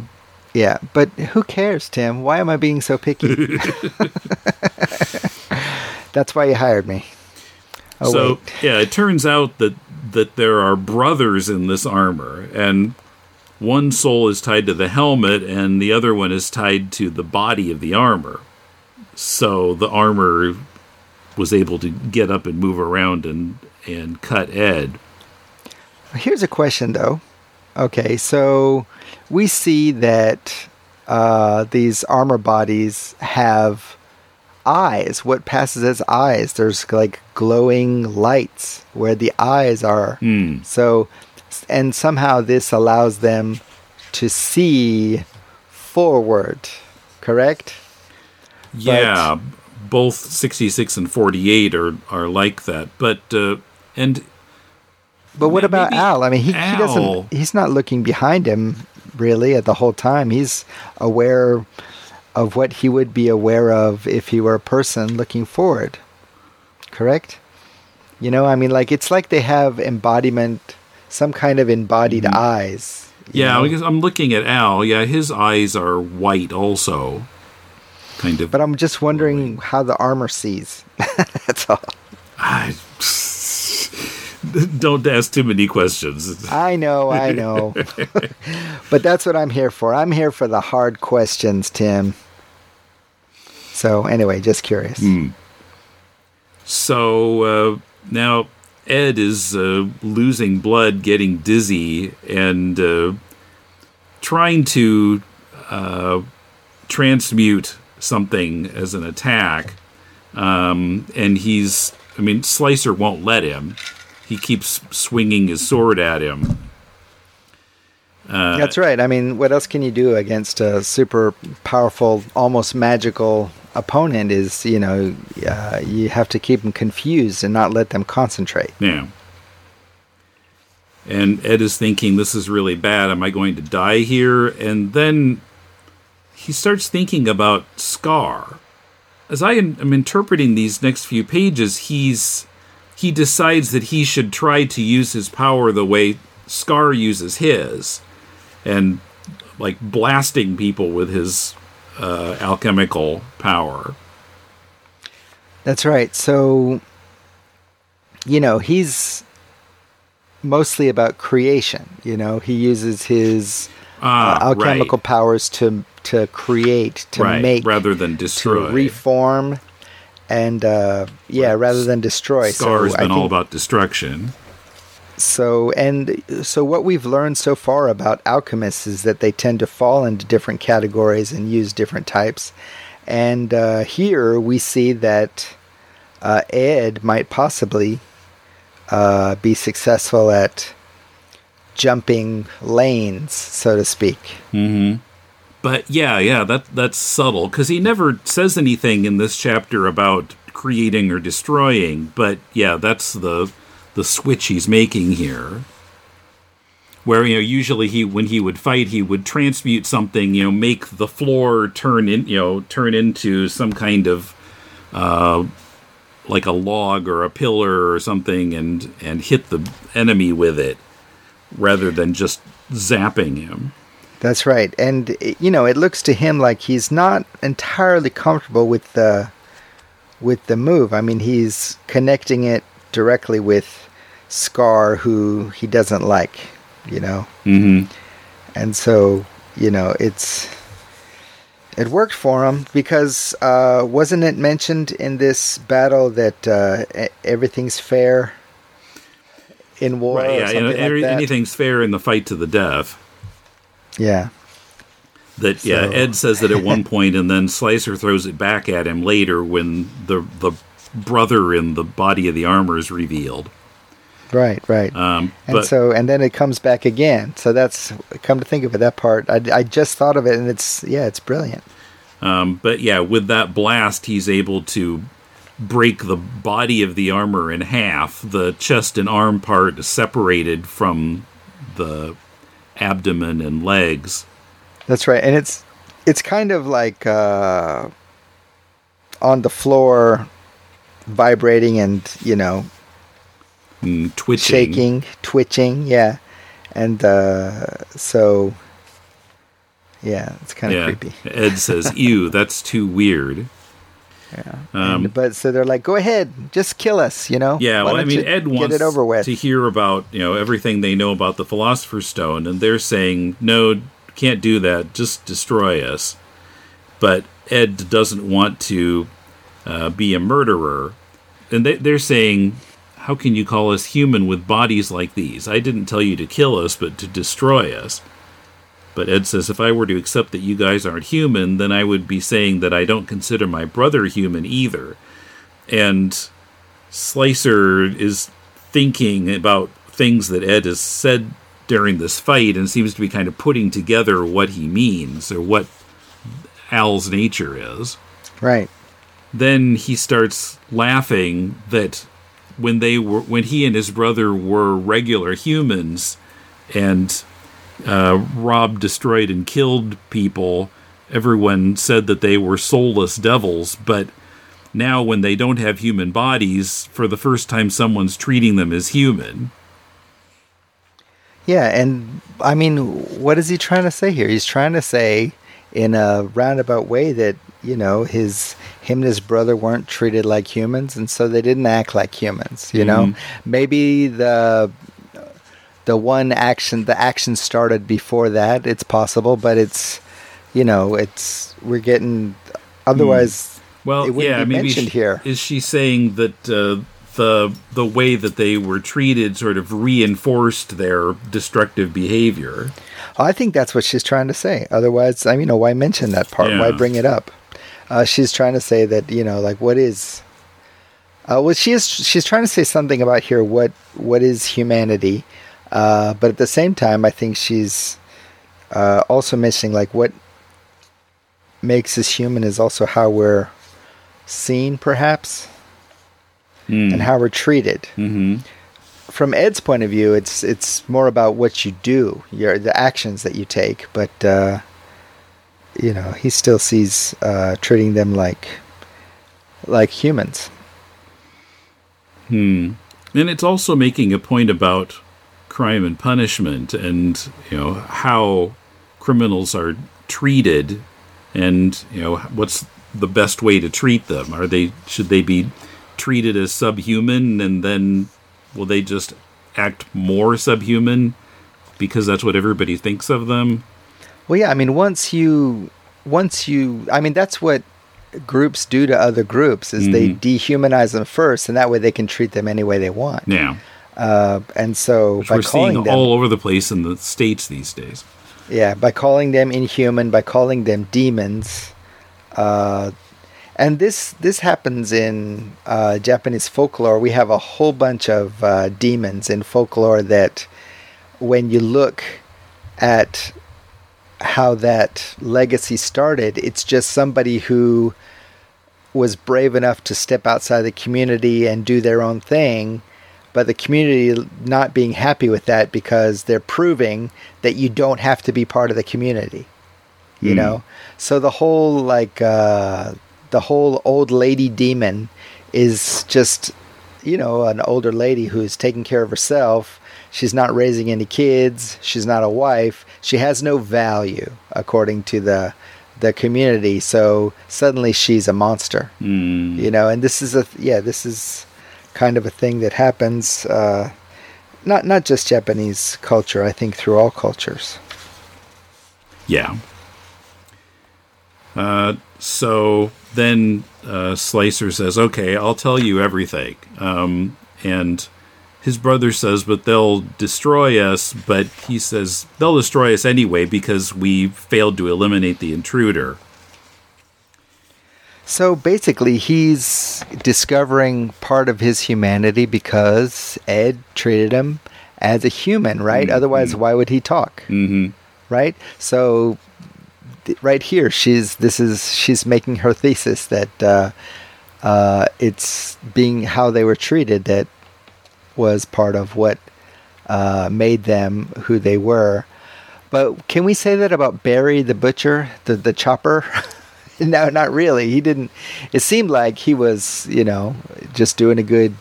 Yeah, but who cares, Tim? Why am I being so picky? That's why you hired me. Oh, so, wait. yeah, it turns out that, that there are brothers in this armor, and one soul is tied to the helmet and the other one is tied to the body of the armor. So the armor was able to get up and move around and, and cut Ed. Here's a question, though. Okay, so we see that uh, these armor bodies have eyes. What passes as eyes? There's like glowing lights where the eyes are. Mm. So, and somehow this allows them to see forward, correct? Yeah, but both sixty-six and forty-eight are, are like that. But, uh, and... But what yeah, about Al? I mean, he, he doesn't. He's not looking behind him, really, at the whole time. He's aware of what he would be aware of if he were a person looking forward. Correct? You know, I mean, like it's like they have embodiment, some kind of embodied mm-hmm. eyes. Yeah, because I'm looking at Al. Yeah, his eyes are white, also, kind of. But I'm just wondering how the armor sees. That's all. I. Don't ask too many questions. I know, I know. But that's what I'm here for. I'm here for the hard questions, Tim. So anyway, just curious. Mm. So uh, now Ed is uh, losing blood, getting dizzy, and uh, trying to uh, transmute something as an attack. Um, and he's, I mean, Slicer won't let him. He keeps swinging his sword at him. Uh, That's right. I mean, what else can you do against a super powerful, almost magical opponent is, you know, uh, you have to keep them confused and not let them concentrate. Yeah. And Ed is thinking, this is really bad. Am I going to die here? And then he starts thinking about Scar. As I am I'm interpreting these next few pages, he's... He decides that he should try to use his power the way Scar uses his, and like blasting people with his uh, alchemical power. That's right. So, you know, he's mostly about creation. You know, he uses his ah, uh, alchemical right. powers to to create, to right. make, rather than destroy, to reform. And, uh, yeah, rather than destroy. Scar's so been I think, all about destruction. So, and so what we've learned so far about alchemists is that they tend to fall into different categories and use different types. And uh, here we see that uh, Ed might possibly uh, be successful at jumping lanes, so to speak. Mm-hmm. But yeah, yeah, that that's subtle, because he never says anything in this chapter about creating or destroying. But yeah, that's the the switch he's making here, where you know usually he when he would fight he would transmute something, you know, make the floor turn in, you know, turn into some kind of uh, like a log or a pillar or something, and and hit the enemy with it, rather than just zapping him. That's right. And, you know, it looks to him like he's not entirely comfortable with the with the move. I mean, he's connecting it directly with Scar, who he doesn't like, you know. Mm-hmm. And so, you know, it's it worked for him because uh, wasn't it mentioned in this battle that uh, everything's fair in war? Right, yeah, or something you know, every, like that? Anything's fair in the fight to the death. Yeah. That yeah, so. Ed says that at one point, and then Slicer throws it back at him later when the the brother in the body of the armor is revealed. Right, right. Um, and but, so and then it comes back again. So that's come to think of it, that part I, I just thought of it, and it's yeah, it's brilliant. Um, but yeah, with that blast, he's able to break the body of the armor in half. The chest and arm part is separated from the abdomen and legs. That's right. And it's it's kind of like uh, on the floor, vibrating and, you know, mm, twitching. Shaking, twitching, yeah. And uh, so, yeah, it's kind of yeah. creepy. Ed says, ew, that's too weird. Yeah. Um, and, but so they're like, go ahead, just kill us, you know? Yeah, well, I mean, Ed wants it over with. To hear about, you know, everything they know about the Philosopher's Stone, and they're saying, no, can't do that, just destroy us. But Ed doesn't want to uh, be a murderer. And they, they're saying, how can you call us human with bodies like these? I didn't tell you to kill us, but to destroy us. But Ed says, if I were to accept that you guys aren't human, then I would be saying that I don't consider my brother human either. And Slicer is thinking about things that Ed has said during this fight and seems to be kind of putting together what he means or what Al's nature is. Right. Then he starts laughing that when they were, when he and his brother were regular humans and Uh, robbed, destroyed, and killed people, everyone said that they were soulless devils, but now when they don't have human bodies, for the first time someone's treating them as human. Yeah, and I mean, what is he trying to say here? He's trying to say in a roundabout way that, you know, his him and his brother weren't treated like humans, and so they didn't act like humans, you mm-hmm. know? Maybe the... The one action, the action started before that. It's possible, but it's, you know, it's we're getting. Otherwise, mm. well, it wouldn't yeah, be maybe mentioned she, here. Is she saying that uh, the the way that they were treated sort of reinforced their destructive behavior? I think that's what she's trying to say. Otherwise, I mean, you know, why mention that part? Yeah. Why bring it up? Uh, she's trying to say that, you know, like what is. Uh, well, she is. She's trying to say something about here. What what is humanity? Uh, but at the same time, I think she's uh, also mentioning like what makes us human is also how we're seen, perhaps, mm. and how we're treated. Mm-hmm. From Ed's point of view, it's it's more about what you do, your the actions that you take. But uh, you know, he still sees uh, treating them like like humans. Hmm. And it's also making a point about crime and punishment, and you know how criminals are treated, and you know what's the best way to treat them. Are they should they be treated as subhuman, and then will they just act more subhuman because that's what everybody thinks of them? Well, yeah, I mean, once you, once you, I mean, that's what groups do to other groups is mm-hmm. they dehumanize them first, and that way they can treat them any way they want. Yeah. Uh, and so Which by we're calling seeing them, all over the place in the States these days. Yeah, by calling them inhuman, by calling them demons. Uh, and this this happens in uh, Japanese folklore. We have a whole bunch of uh, demons in folklore that when you look at how that legacy started, it's just somebody who was brave enough to step outside the community and do their own thing. But the community not being happy with that because they're proving that you don't have to be part of the community, you mm. know? So the whole, like, uh, the whole old lady demon is just, you know, an older lady who's taking care of herself. She's not raising any kids. She's not a wife. She has no value according to the, the community. So suddenly she's a monster, mm. you know? And this is a, yeah, this is... kind of a thing that happens, uh, not not just Japanese culture. I think through all cultures. Yeah. Uh, so then uh, Slicer says, "Okay, I'll tell you everything." Um, and his brother says, "But they'll destroy us." But he says, "They'll destroy us anyway because we failed to eliminate the intruder." So basically, he's discovering part of his humanity because Ed treated him as a human, right? Mm-hmm. Otherwise, why would he talk, mm-hmm. right? So, th- right here, she's this is she's making her thesis that uh, uh, it's being how they were treated that was part of what uh, made them who they were. But can we say that about Barry the butcher, the the chopper? No, not really. He didn't. It seemed like he was, you know, just doing a good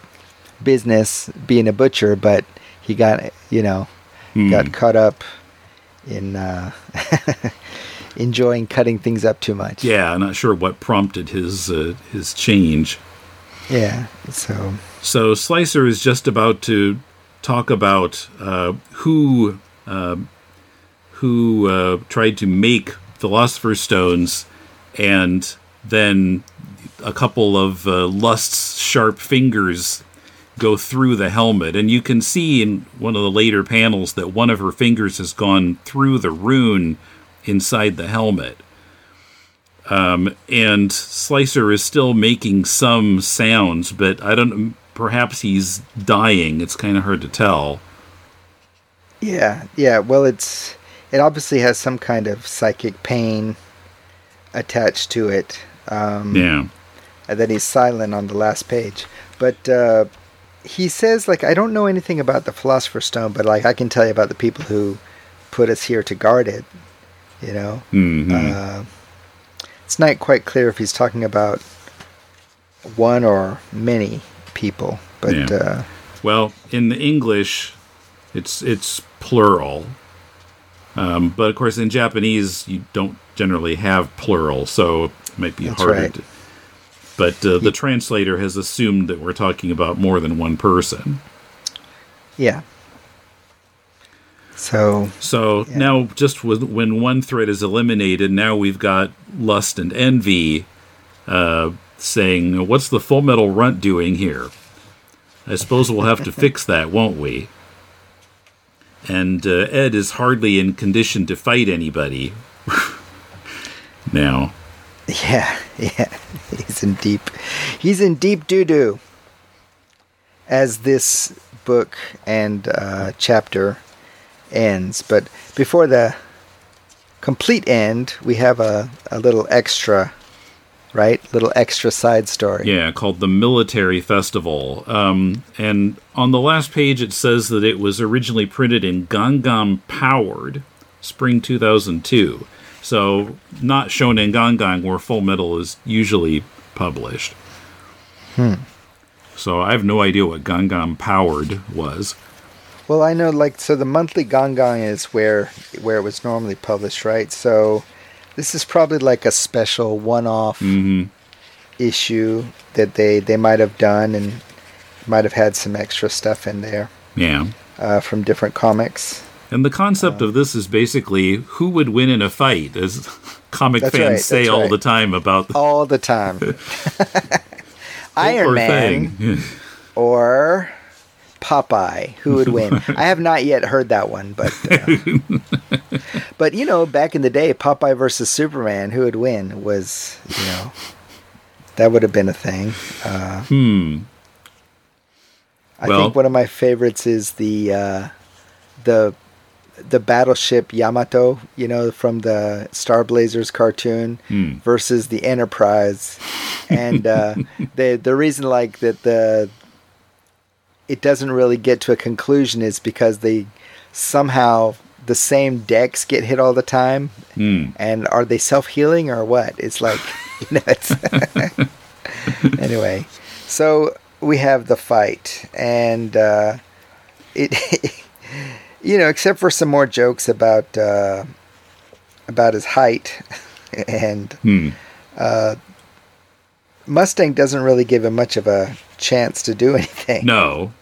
business, being a butcher, but he got, you know, mm. got caught up in uh, enjoying cutting things up too much. Yeah, I'm not sure what prompted his uh, his change. Yeah, so... So Slicer is just about to talk about uh, who uh, who uh, tried to make Philosopher's Stones, and then a couple of uh, Lust's sharp fingers go through the helmet. And you can see in one of the later panels that one of her fingers has gone through the rune inside the helmet. Um, and Slicer is still making some sounds, but I don't. Perhaps he's dying. It's kind of hard to tell. Yeah, yeah. Well, it's it obviously has some kind of psychic pain attached to it. Um, yeah. And then he's silent on the last page, but uh, he says, like, I don't know anything about the Philosopher's Stone, but like I can tell you about the people who put us here to guard it. You know. Mm-hmm. Uh, It's not quite clear if he's talking about one or many people, but yeah. uh, well, in the English, it's it's plural, um, but of course, in Japanese, you don't generally have plural, so it might be harder. Right. To, but uh, the translator has assumed that we're talking about more than one person. Yeah. So, so yeah. Now just with, when one threat is eliminated, now we've got Lust and Envy uh, saying, what's the Full Metal Runt doing here? I suppose we'll have to fix that, won't we? And uh, Ed is hardly in condition to fight anybody now. Yeah, yeah. He's in deep. He's in deep doo-doo. As this book and uh, chapter... ends. But before the complete end, we have a, a little extra, right? Little extra side story. Yeah, called The Military Festival. Um, and on the last page, it says that it was originally printed in Gangan Powered, spring two thousand two. So not shown in Gangan, where Full Metal is usually published. Hmm. So I have no idea what Gangan Powered was. Well, I know, like, so the monthly Gangan is where where it was normally published, right? So this is probably like a special one-off mm-hmm. issue that they, they might have done and might have had some extra stuff in there. Yeah. Uh, from different comics. And the concept uh, of this is basically who would win in a fight, as comic fans right, say all right. the time about... All the time. Iron Man or... Popeye, who would win? I have not yet heard that one, but uh, but you know, back in the day, Popeye versus Superman, who would win was, you know, that would have been a thing. Uh, hmm. I well, think one of my favorites is the uh, the the battleship Yamato, you know, from the Star Blazers cartoon hmm. versus the Enterprise, and uh, the the reason like that the it doesn't really get to a conclusion is because they somehow the same decks get hit all the time. Mm. And are they self-healing or what? It's like, you know, it's anyway, so we have the fight and, uh, it, you know, except for some more jokes about, uh, about his height and, mm. uh, Mustang doesn't really give him much of a chance to do anything. No.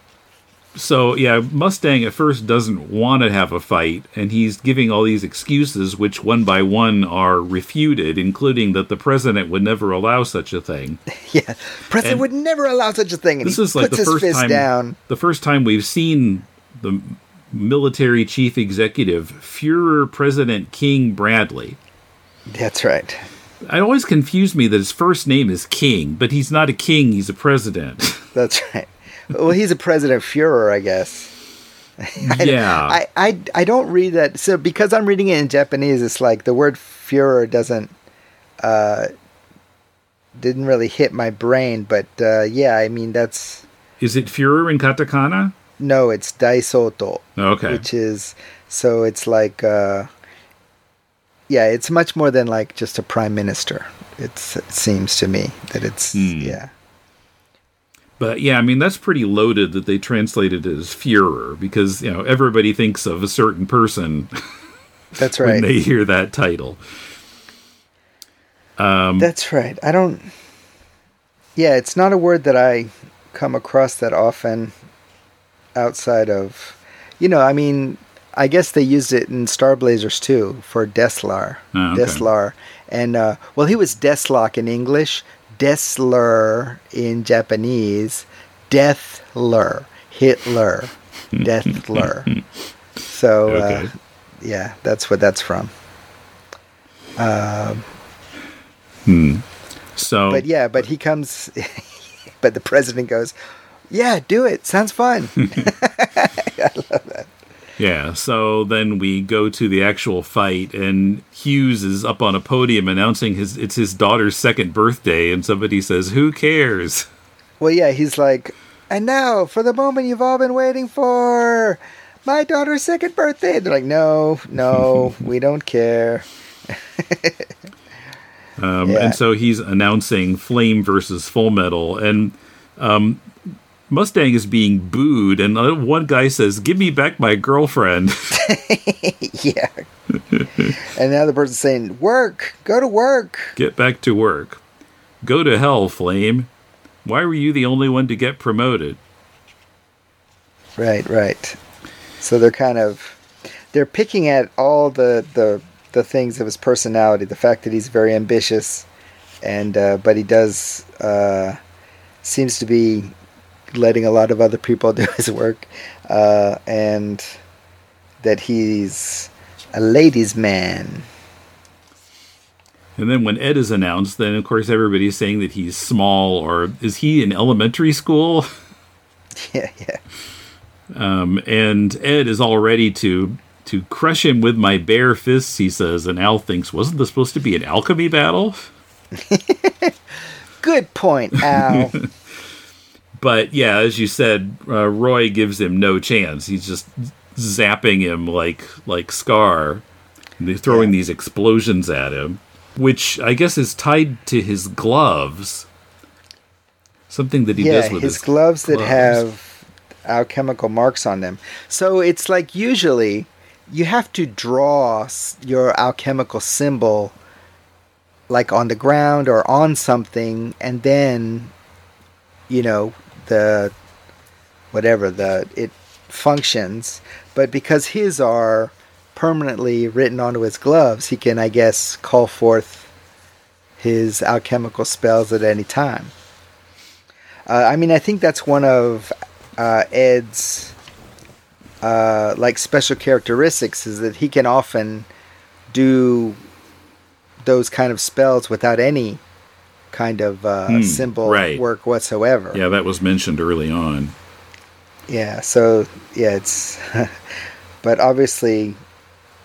So, yeah, Mustang at first doesn't want to have a fight, and he's giving all these excuses, which one by one are refuted, including that the president would never allow such a thing. Yeah, president and would never allow such a thing, and this he is like puts the first his fist time, down. The first time we've seen the military chief executive, Führer President King Bradley. That's right. It always confused me that his first name is King, but he's not a king, he's a president. That's right. Well, he's a president Führer, I guess. Yeah. I, I, I don't read that. So because I'm reading it in Japanese, it's like the word Führer doesn't, uh, didn't really hit my brain. But uh, yeah, I mean, that's... Is it Führer in katakana? No, it's Daisoto. Okay. Which is, so it's like... Uh, Yeah, it's much more than like just a prime minister. It's, it seems to me that it's, mm. yeah. But yeah, I mean, that's pretty loaded that they translated it as Führer because, you know, everybody thinks of a certain person. That's right. When they hear that title. Um, That's right. I don't... Yeah, it's not a word that I come across that often outside of... You know, I mean, I guess they used it in Star Blazers, too, for Dessler. Oh, okay. Dessler. And, uh, well, he was Deslock in English, Dessler in Japanese, Deathler, Hitler, Deathler. So, okay. uh, yeah, that's what that's from. Um, hmm. So, but yeah, but he comes, but the president goes, yeah, do it. Sounds fun. I love that. Yeah, so then we go to the actual fight, and Hughes is up on a podium announcing his it's his daughter's second birthday, and somebody says, who cares? Well, yeah, he's like, and now, for the moment you've all been waiting for, my daughter's second birthday. And they're like, no, no, we don't care. um, yeah. And so he's announcing Flame versus Full Metal, and... Um, Mustang is being booed, and one guy says, give me back my girlfriend. Yeah. And the other person's saying, work! Go to work! Get back to work. Go to hell, Flame. Why were you the only one to get promoted? Right, right. So they're kind of... They're picking at all the, the, the things of his personality. The fact that he's very ambitious, and uh, but he does... Uh, seems to be... letting a lot of other people do his work, uh, and that he's a ladies' man. And then when Ed is announced, then of course everybody's saying that he's small, or is he in elementary school? Yeah, yeah. Um, and Ed is all ready to to crush him with my bare fists, he says, and Al thinks, wasn't this supposed to be an alchemy battle? Good point, Al. But, yeah, as you said, uh, Roy gives him no chance. He's just zapping him like like Scar. And they're throwing yeah. these explosions at him, which I guess is tied to his gloves. Something that he yeah, does with his, his gloves. gloves. that have alchemical marks on them. So it's like usually you have to draw your alchemical symbol like on the ground or on something, and then, you know... the whatever the it functions, but because his are permanently written onto his gloves, he can, I guess, call forth his alchemical spells at any time. Uh, I mean, I think that's one of uh, Ed's uh, like special characteristics, is that he can often do those kind of spells without any kind of uh, hmm, symbol right. work whatsoever. Yeah, that was mentioned early on. Yeah, so, yeah, it's... but obviously,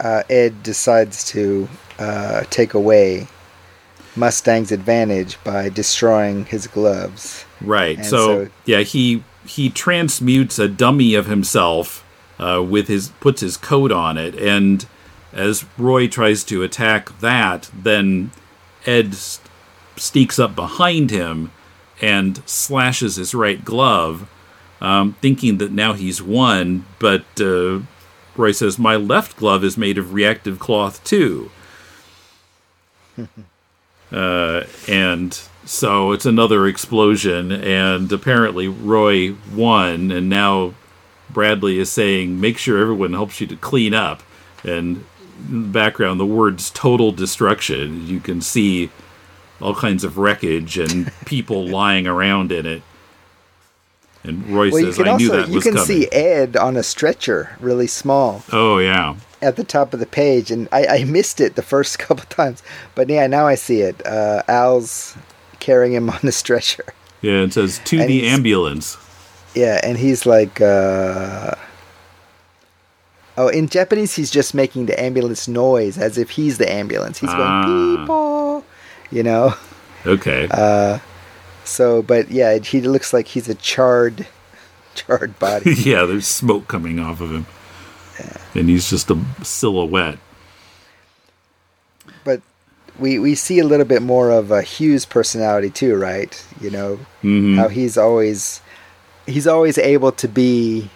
uh, Ed decides to uh, take away Mustang's advantage by destroying his gloves. Right, so, so, yeah, he he transmutes a dummy of himself uh, with his... puts his coat on it, and as Roy tries to attack that, then Ed... sneaks up behind him and slashes his right glove, um, thinking that now he's won, but uh, Roy says, my left glove is made of reactive cloth too. uh, and so it's another explosion, and apparently Roy won, and now Bradley is saying, make sure everyone helps you to clean up. And in the background, the words total destruction. You can see all kinds of wreckage and people lying around in it. And Roy well, says, I also, knew that was coming. You can see Ed on a stretcher, really small. Oh, yeah. At the top of the page. And I, I missed it the first couple times. But yeah, now I see it. Uh, Al's carrying him on the stretcher. Yeah, it says, to and the ambulance. Yeah, and he's like... Uh, oh, in Japanese, he's just making the ambulance noise as if he's the ambulance. He's ah. going, people... You know? Okay. Uh, so, but yeah, he looks like he's a charred, charred body. Yeah, there's smoke coming off of him. Yeah. And he's just a silhouette. But we we see a little bit more of a Hughes personality too, right? You know, mm-hmm. how he's always, he's always able to be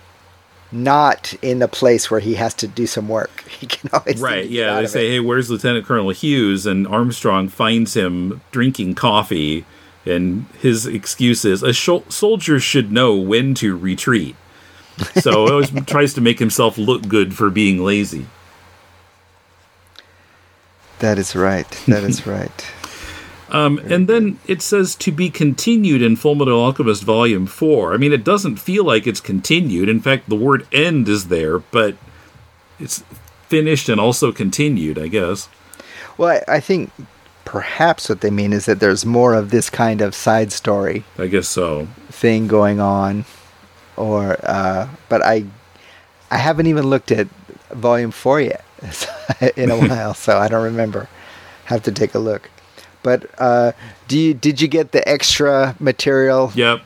not in the place where he has to do some work. He can always right, yeah. They say, it. hey, where's Lieutenant Colonel Hughes? And Armstrong finds him drinking coffee, and his excuse is, a sh- soldier should know when to retreat. So he always tries to make himself look good for being lazy. That is right. That is right. Um, and then it says to be continued in Fullmetal Alchemist Volume four. I mean, it doesn't feel like it's continued. In fact, the word end is there, but it's finished and also continued, I guess. Well, I think perhaps what they mean is that there's more of this kind of side story. I guess so. Thing going on. Or, uh, but I, I haven't even looked at Volume four yet in a while, so I don't remember. Have to take a look. But uh, do you, did you get the extra material? Yep.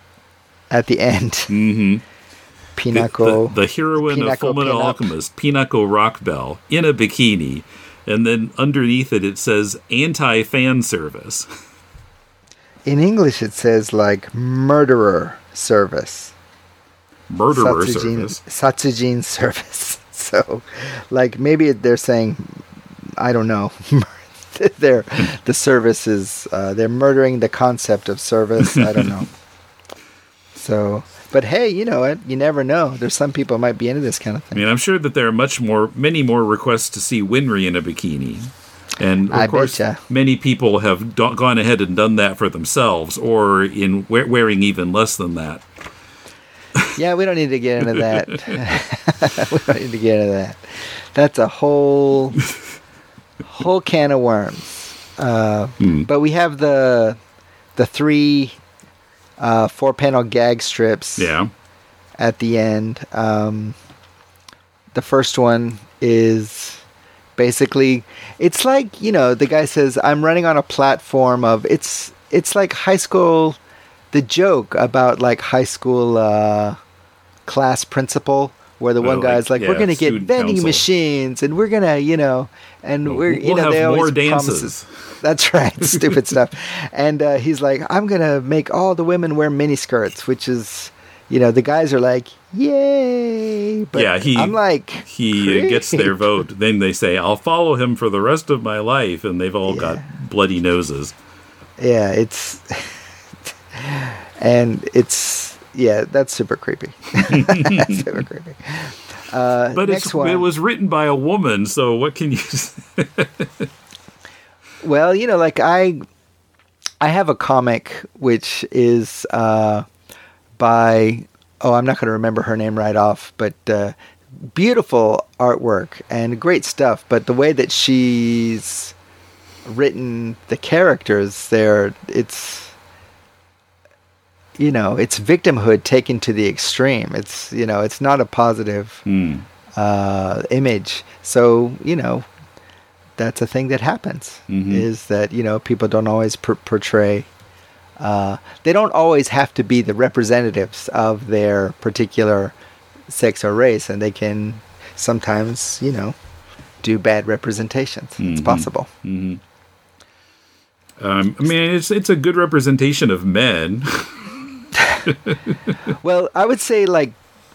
At the end. Mm-hmm. Pinako. The, the, the heroine Pinako of Fullmetal Alchemist, Pinako Rockbell, in a bikini. And then underneath it, it says anti-fan service. In English, it says, like, murderer service. Murderer Satsujin, service. Satsujin service. So, like, maybe they're saying, I don't know, They're, the service is, uh, they're murdering the concept of service. I don't know. So, but hey, you know it. You never know. There's some people might be into this kind of thing. I mean, I'm sure that there are much more, many more requests to see Winry in a bikini. And, of I course, betcha. many people have do- gone ahead and done that for themselves or in we- wearing even less than that. Yeah, we don't need to get into that. We don't need to get into that. That's a whole... whole can of worms. Uh, mm. But we have the the three uh, four-panel gag strips yeah. at the end. Um, the first one is basically... It's like, you know, the guy says, I'm running on a platform of... It's it's like high school... The joke about, like, high school uh, class principal... Where the one oh, guy's like, like yeah, we're going to get vending council. machines, and we're going to, you know, and we'll, we're, you we'll know, have they more always dances. Promises. That's right, stupid stuff. And uh, he's like, I'm going to make all the women wear miniskirts, which is, you know, the guys are like, yay. But yeah, he, I'm like, he Creep. gets their vote. Then they say, I'll follow him for the rest of my life. And they've all yeah. got bloody noses. Yeah, it's, and it's, yeah, that's super creepy. That's super creepy. Uh, but next it's, one. It was written by a woman, so what can you say? Well, you know, like I I have a comic which is uh, by, oh, I'm not going to remember her name right off, but uh, beautiful artwork and great stuff. But the way that she's written the characters there, it's... You know, it's victimhood taken to the extreme. It's, you know, it's not a positive mm. uh, image. So, you know, that's a thing that happens mm-hmm. is that, you know, people don't always per- portray. Uh, they don't always have to be the representatives of their particular sex or race. And they can sometimes, you know, do bad representations. Mm-hmm. It's possible. Mm-hmm. Um, I mean, it's it's a good representation of men. Well, I would say like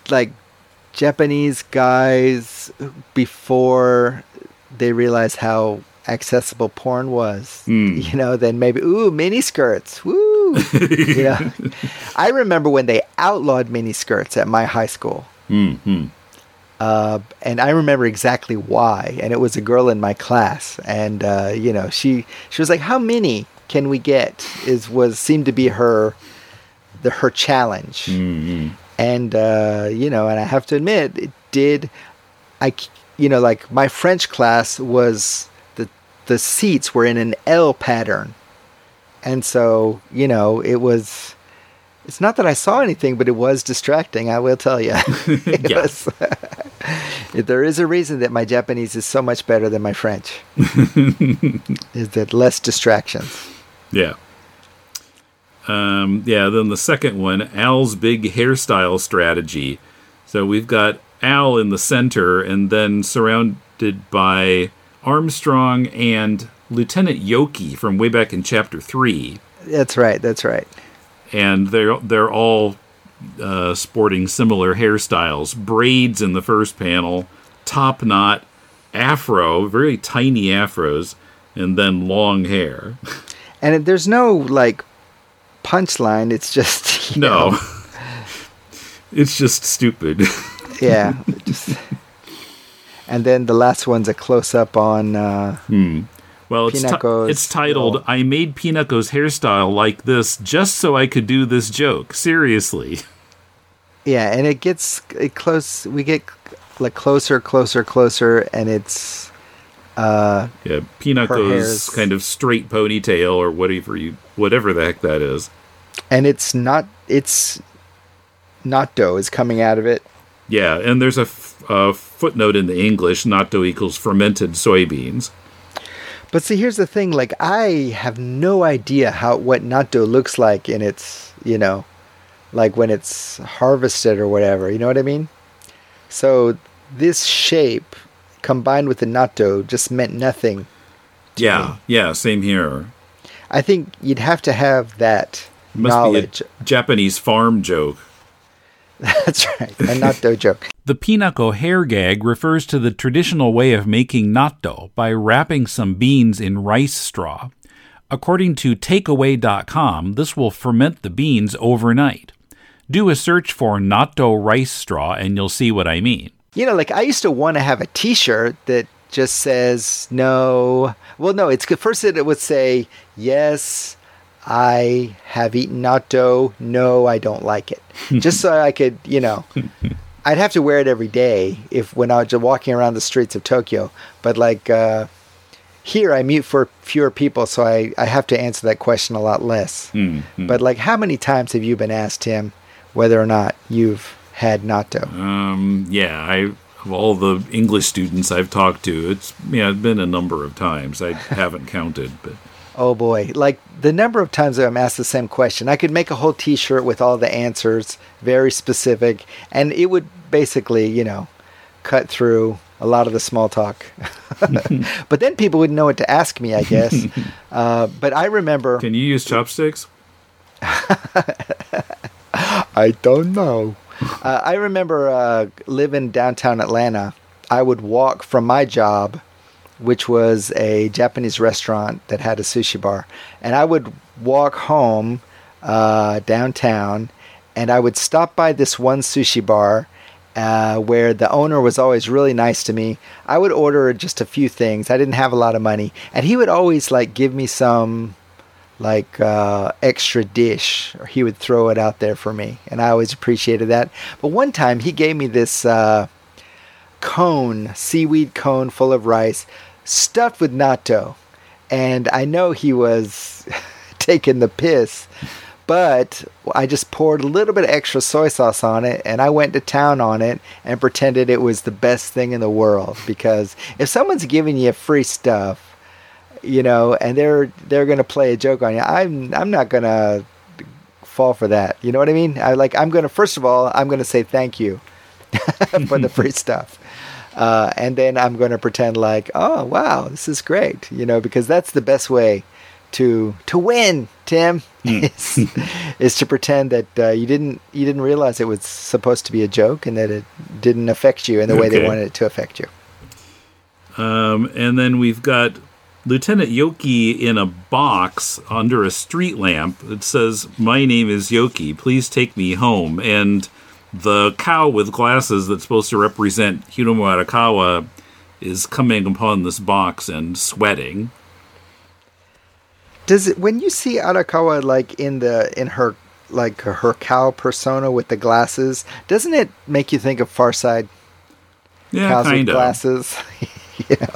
like Japanese guys before they realized how accessible porn was, mm. you know, then maybe, ooh, miniskirts, woo. You know? I remember when they outlawed miniskirts at my high school. Mm-hmm. Uh, and I remember exactly why. And it was a girl in my class. And, uh, you know, she, she was like, how many can we get is was seemed to be her... The, her challenge mm-hmm. and uh you know and I have to admit it did I you know like my French class was the the seats were in an L pattern, and so you know it was it's not that I saw anything, but it was distracting, I will tell you. It was, there is a reason that my Japanese is so much better than my French. Is that less distractions. Yeah. Um, yeah, then the second one, Al's big hairstyle strategy. So we've got Al in the center and then surrounded by Armstrong and Lieutenant Yoki from way back in Chapter three. That's right, that's right. And they're, they're all uh, sporting similar hairstyles. Braids in the first panel, top knot, afro, very tiny afros, and then long hair. And there's no, like, punchline. It's just, you no. know. It's just stupid. Yeah. Just... And then the last one's a close-up on... Uh... Hmm. Well, it's, ti- it's titled, I made Pinako's hairstyle like this just so I could do this joke. Seriously. Yeah, and it gets it close. We get like closer, closer, closer, and it's... Uh, yeah, Pinako's kind of straight ponytail or whatever you, whatever the heck that is. And it's not... It's... Natto is coming out of it. Yeah, and there's a, f- a footnote in the English, Natto equals fermented soybeans. But see, here's the thing, like, I have no idea how what natto looks like in its, you know, like when it's harvested or whatever, you know what I mean? So this shape combined with the natto just meant nothing. Yeah, me. yeah, same here. I think you'd have to have that it must knowledge. Be a Japanese farm joke. That's right, a natto joke. The Pinako hair gag refers to the traditional way of making natto by wrapping some beans in rice straw. According to takeaway dot com, this will ferment the beans overnight. Do a search for natto rice straw and you'll see what I mean. You know, like, I used to want to have a t-shirt that just says, no... Well, no, it's first it would say, yes... I have eaten natto. No, I don't like it. Just so I could, you know, I'd have to wear it every day if when I was walking around the streets of Tokyo. But like uh, here, I mute for fewer people, so I, I have to answer that question a lot less. Mm-hmm. But like, how many times have you been asked, Tim, whether or not you've had natto? Um, yeah, I of all the English students I've talked to, it's yeah, it's been a number of times. I haven't counted, but. Oh, boy. Like, the number of times that I'm asked the same question, I could make a whole T-shirt with all the answers, very specific, and it would basically, you know, cut through a lot of the small talk. But then people wouldn't know what to ask me, I guess. Uh, but I remember... Can you use chopsticks? I don't know. Uh, I remember uh, living downtown Atlanta. I would walk from my job, which was a Japanese restaurant that had a sushi bar. And I would walk home uh, downtown, and I would stop by this one sushi bar uh, where the owner was always really nice to me. I would order just a few things. I didn't have a lot of money. And he would always, like, give me some, like, uh, extra dish. Or he would throw it out there for me. And I always appreciated that. But one time he gave me this... Uh, cone, seaweed cone full of rice, stuffed with natto. And I know he was taking the piss, but I just poured a little bit of extra soy sauce on it, and I went to town on it and pretended it was the best thing in the world. Because if someone's giving you free stuff, you know, and they're they're gonna play a joke on you, I'm I'm not gonna fall for that. You know what I mean? I like I'm gonna first of all I'm gonna say thank you for the free stuff. Uh, and then I'm going to pretend like, oh, wow, this is great, you know, because that's the best way to to win, Tim, is, is to pretend that uh, you didn't you didn't realize it was supposed to be a joke and that it didn't affect you in the okay. way they wanted it to affect you. Um, and then we've got Lieutenant Yoki in a box under a street lamp that says, "My name is Yoki. Please take me home." And the cow with glasses that's supposed to represent Hiromu Arakawa is coming upon this box and sweating. Does it, when you see Arakawa like in the in her like her cow persona with the glasses, doesn't it make you think of Far Side? Yeah, cows kinda. With glasses. Yeah,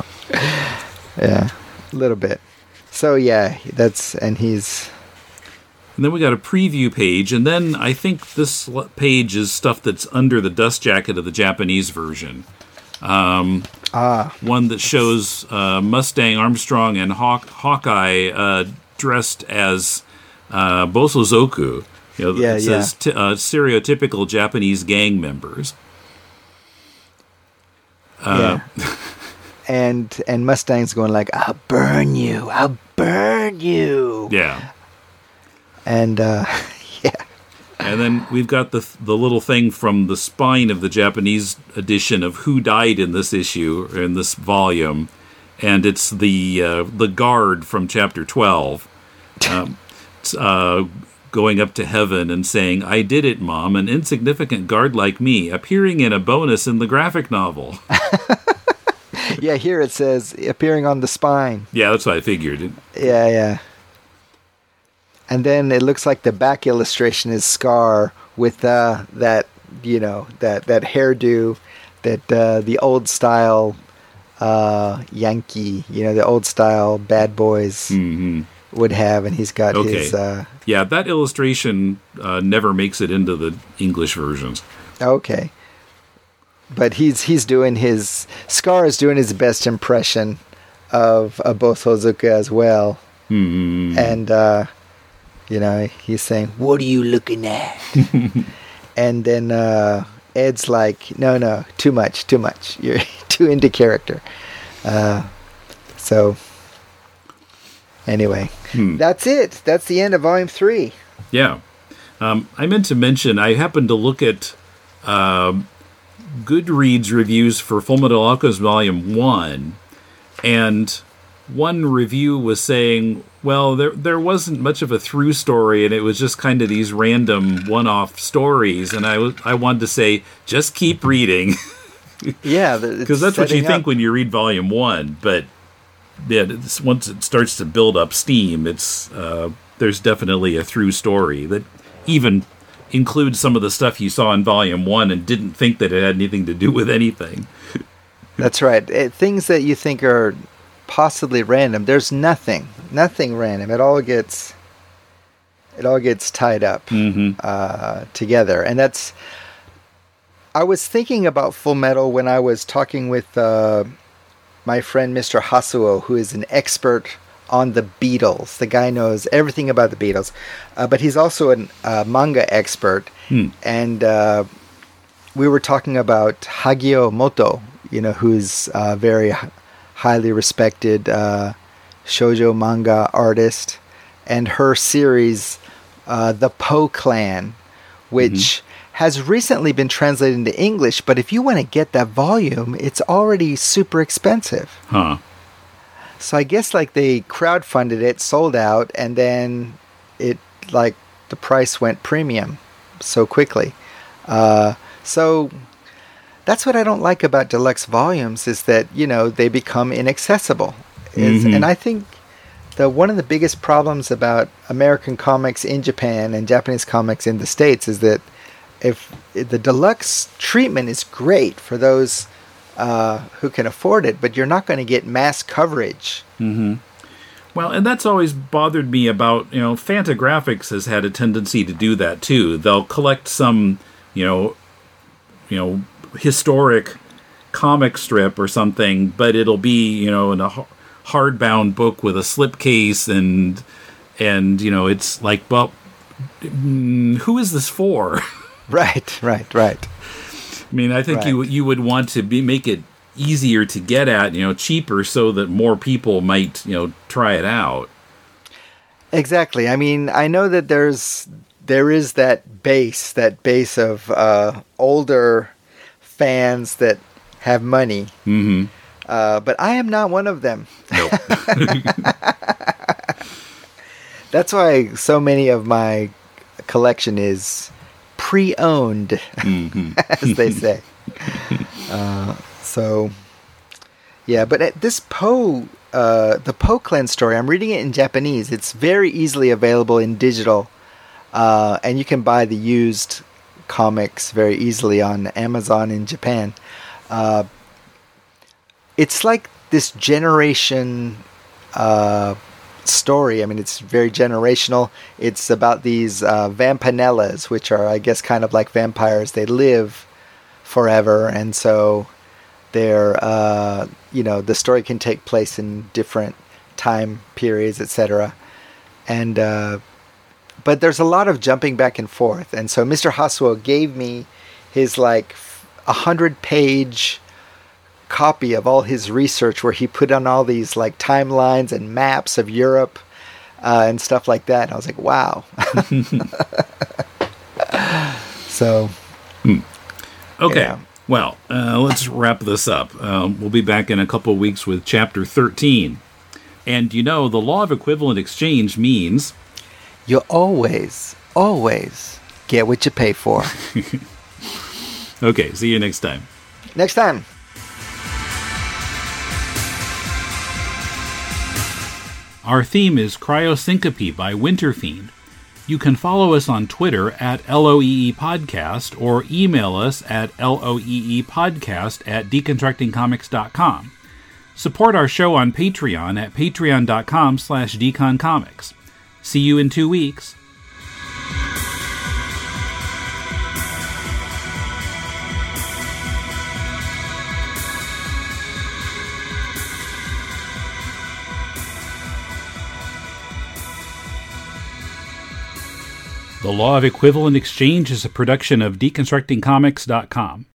yeah, a little bit. So yeah, that's and he's. And then we got a preview page, and then I think this page is stuff that's under the dust jacket of the Japanese version. Um, ah, one that shows uh, Mustang, Armstrong, and Haw- Hawkeye uh, dressed as uh, Bosozoku. You know, yeah, it says yeah. t- uh, stereotypical Japanese gang members. Uh, yeah. and and Mustang's going like, "I'll burn you! I'll burn you!" Yeah. And, uh, yeah. And then we've got the the little thing from the spine of the Japanese edition of who died in this issue, or in this volume, and it's the uh, the guard from chapter twelve um, uh, going up to heaven and saying, "I did it, Mom, an insignificant guard like me," appearing in a bonus in the graphic novel. Yeah, here it says, appearing on the spine. Yeah, that's what I figured. Yeah, yeah. And then it looks like the back illustration is Scar with uh, that, you know, that, that hairdo, that uh, the old style uh, Yankee, you know, the old style bad boys mm-hmm. would have. And he's got okay. his... Uh, yeah, that illustration uh, never makes it into the English versions. Okay. But he's he's doing his... Scar is doing his best impression of, of both Hozuka as well. Mm-hmm. And... Uh, you know, he's saying, "What are you looking at?" And then uh, Ed's like, "No, no, too much, too much. You're too into character." Uh, so, anyway, hmm. that's it. That's the end of Volume Three. Yeah, um, I meant to mention. I happened to look at uh, Goodreads reviews for Fullmetal Alchemist Volume One, and one review was saying, well, there there wasn't much of a through story, and it was just kind of these random one-off stories. And I, w- I wanted to say, just keep reading. Yeah. Because that's what you think up. When you read Volume one. But yeah, it's, once it starts to build up steam, it's uh, there's definitely a through story that even includes some of the stuff you saw in Volume one and didn't think that it had anything to do with anything. That's right. It, things that you think are... possibly random. There's nothing, nothing random. It all gets, it all gets tied up mm-hmm. uh, together. And that's, I was thinking about Full Metal when I was talking with uh, my friend, Mister Hasuo, who is an expert on the Beatles. The guy knows everything about the Beatles, uh, but he's also a uh, manga expert. Mm. And uh, we were talking about Hagio Moto, you know, who's uh, very highly respected uh, shoujo manga artist, and her series, uh, The Poe Clan, which mm-hmm. has recently been translated into English, but if you want to get that volume, it's already super expensive. Huh. So I guess like they crowdfunded it, sold out, and then it like the price went premium so quickly. Uh, so... That's what I don't like about deluxe volumes is that, you know, they become inaccessible. Is, mm-hmm. And I think the one of the biggest problems about American comics in Japan and Japanese comics in the States is that if the deluxe treatment is great for those uh, who can afford it, but you're not going to get mass coverage. Mm-hmm. Well, and that's always bothered me about, you know, Fantagraphics has had a tendency to do that too. They'll collect some, you know, you know, historic comic strip or something, but it'll be, you know, in a hardbound book with a slipcase, and and you know, it's like, well, who is this for? Right, right, right. I mean, I think right. you you would want to be make it easier to get at, you know, cheaper, so that more people might, you know, try it out. Exactly. I mean, I know that there's there is that base, that base of uh, older fans that have money, mm-hmm. uh, but I am not one of them. Nope. That's why so many of my collection is pre-owned, mm-hmm. as they say. uh, so, yeah. But at this Poe, uh, the Poe Clan story, I'm reading it in Japanese. It's very easily available in digital, uh, and you can buy the used comics very easily on Amazon in Japan. Uh, it's like this generation uh, story. I mean, it's very generational. It's about these uh, vampanellas, which are, I guess, kind of like vampires. They live forever, and so they're, uh, you know, the story can take place in different time periods, et cetera. And uh, But there's a lot of jumping back and forth. And so Mister Hasuo gave me his like one hundred page copy of all his research where he put on all these like timelines and maps of Europe uh, and stuff like that. And I was like, wow. So, hmm. okay. Yeah. Well, uh, let's wrap this up. Uh, we'll be back in a couple weeks with Chapter thirteen. And, you know, the law of equivalent exchange means... You always, always get what you pay for. Okay, see you next time. Next time. Our theme is Cryosyncope by Winterfiend. You can follow us on Twitter at L O E E Podcast or email us at L O E E Podcast at deconstructing comics dot com. Support our show on Patreon at patreon.com slash deconcomics. See you in two weeks. The Law of Equivalent Exchange is a production of deconstructing comics dot com.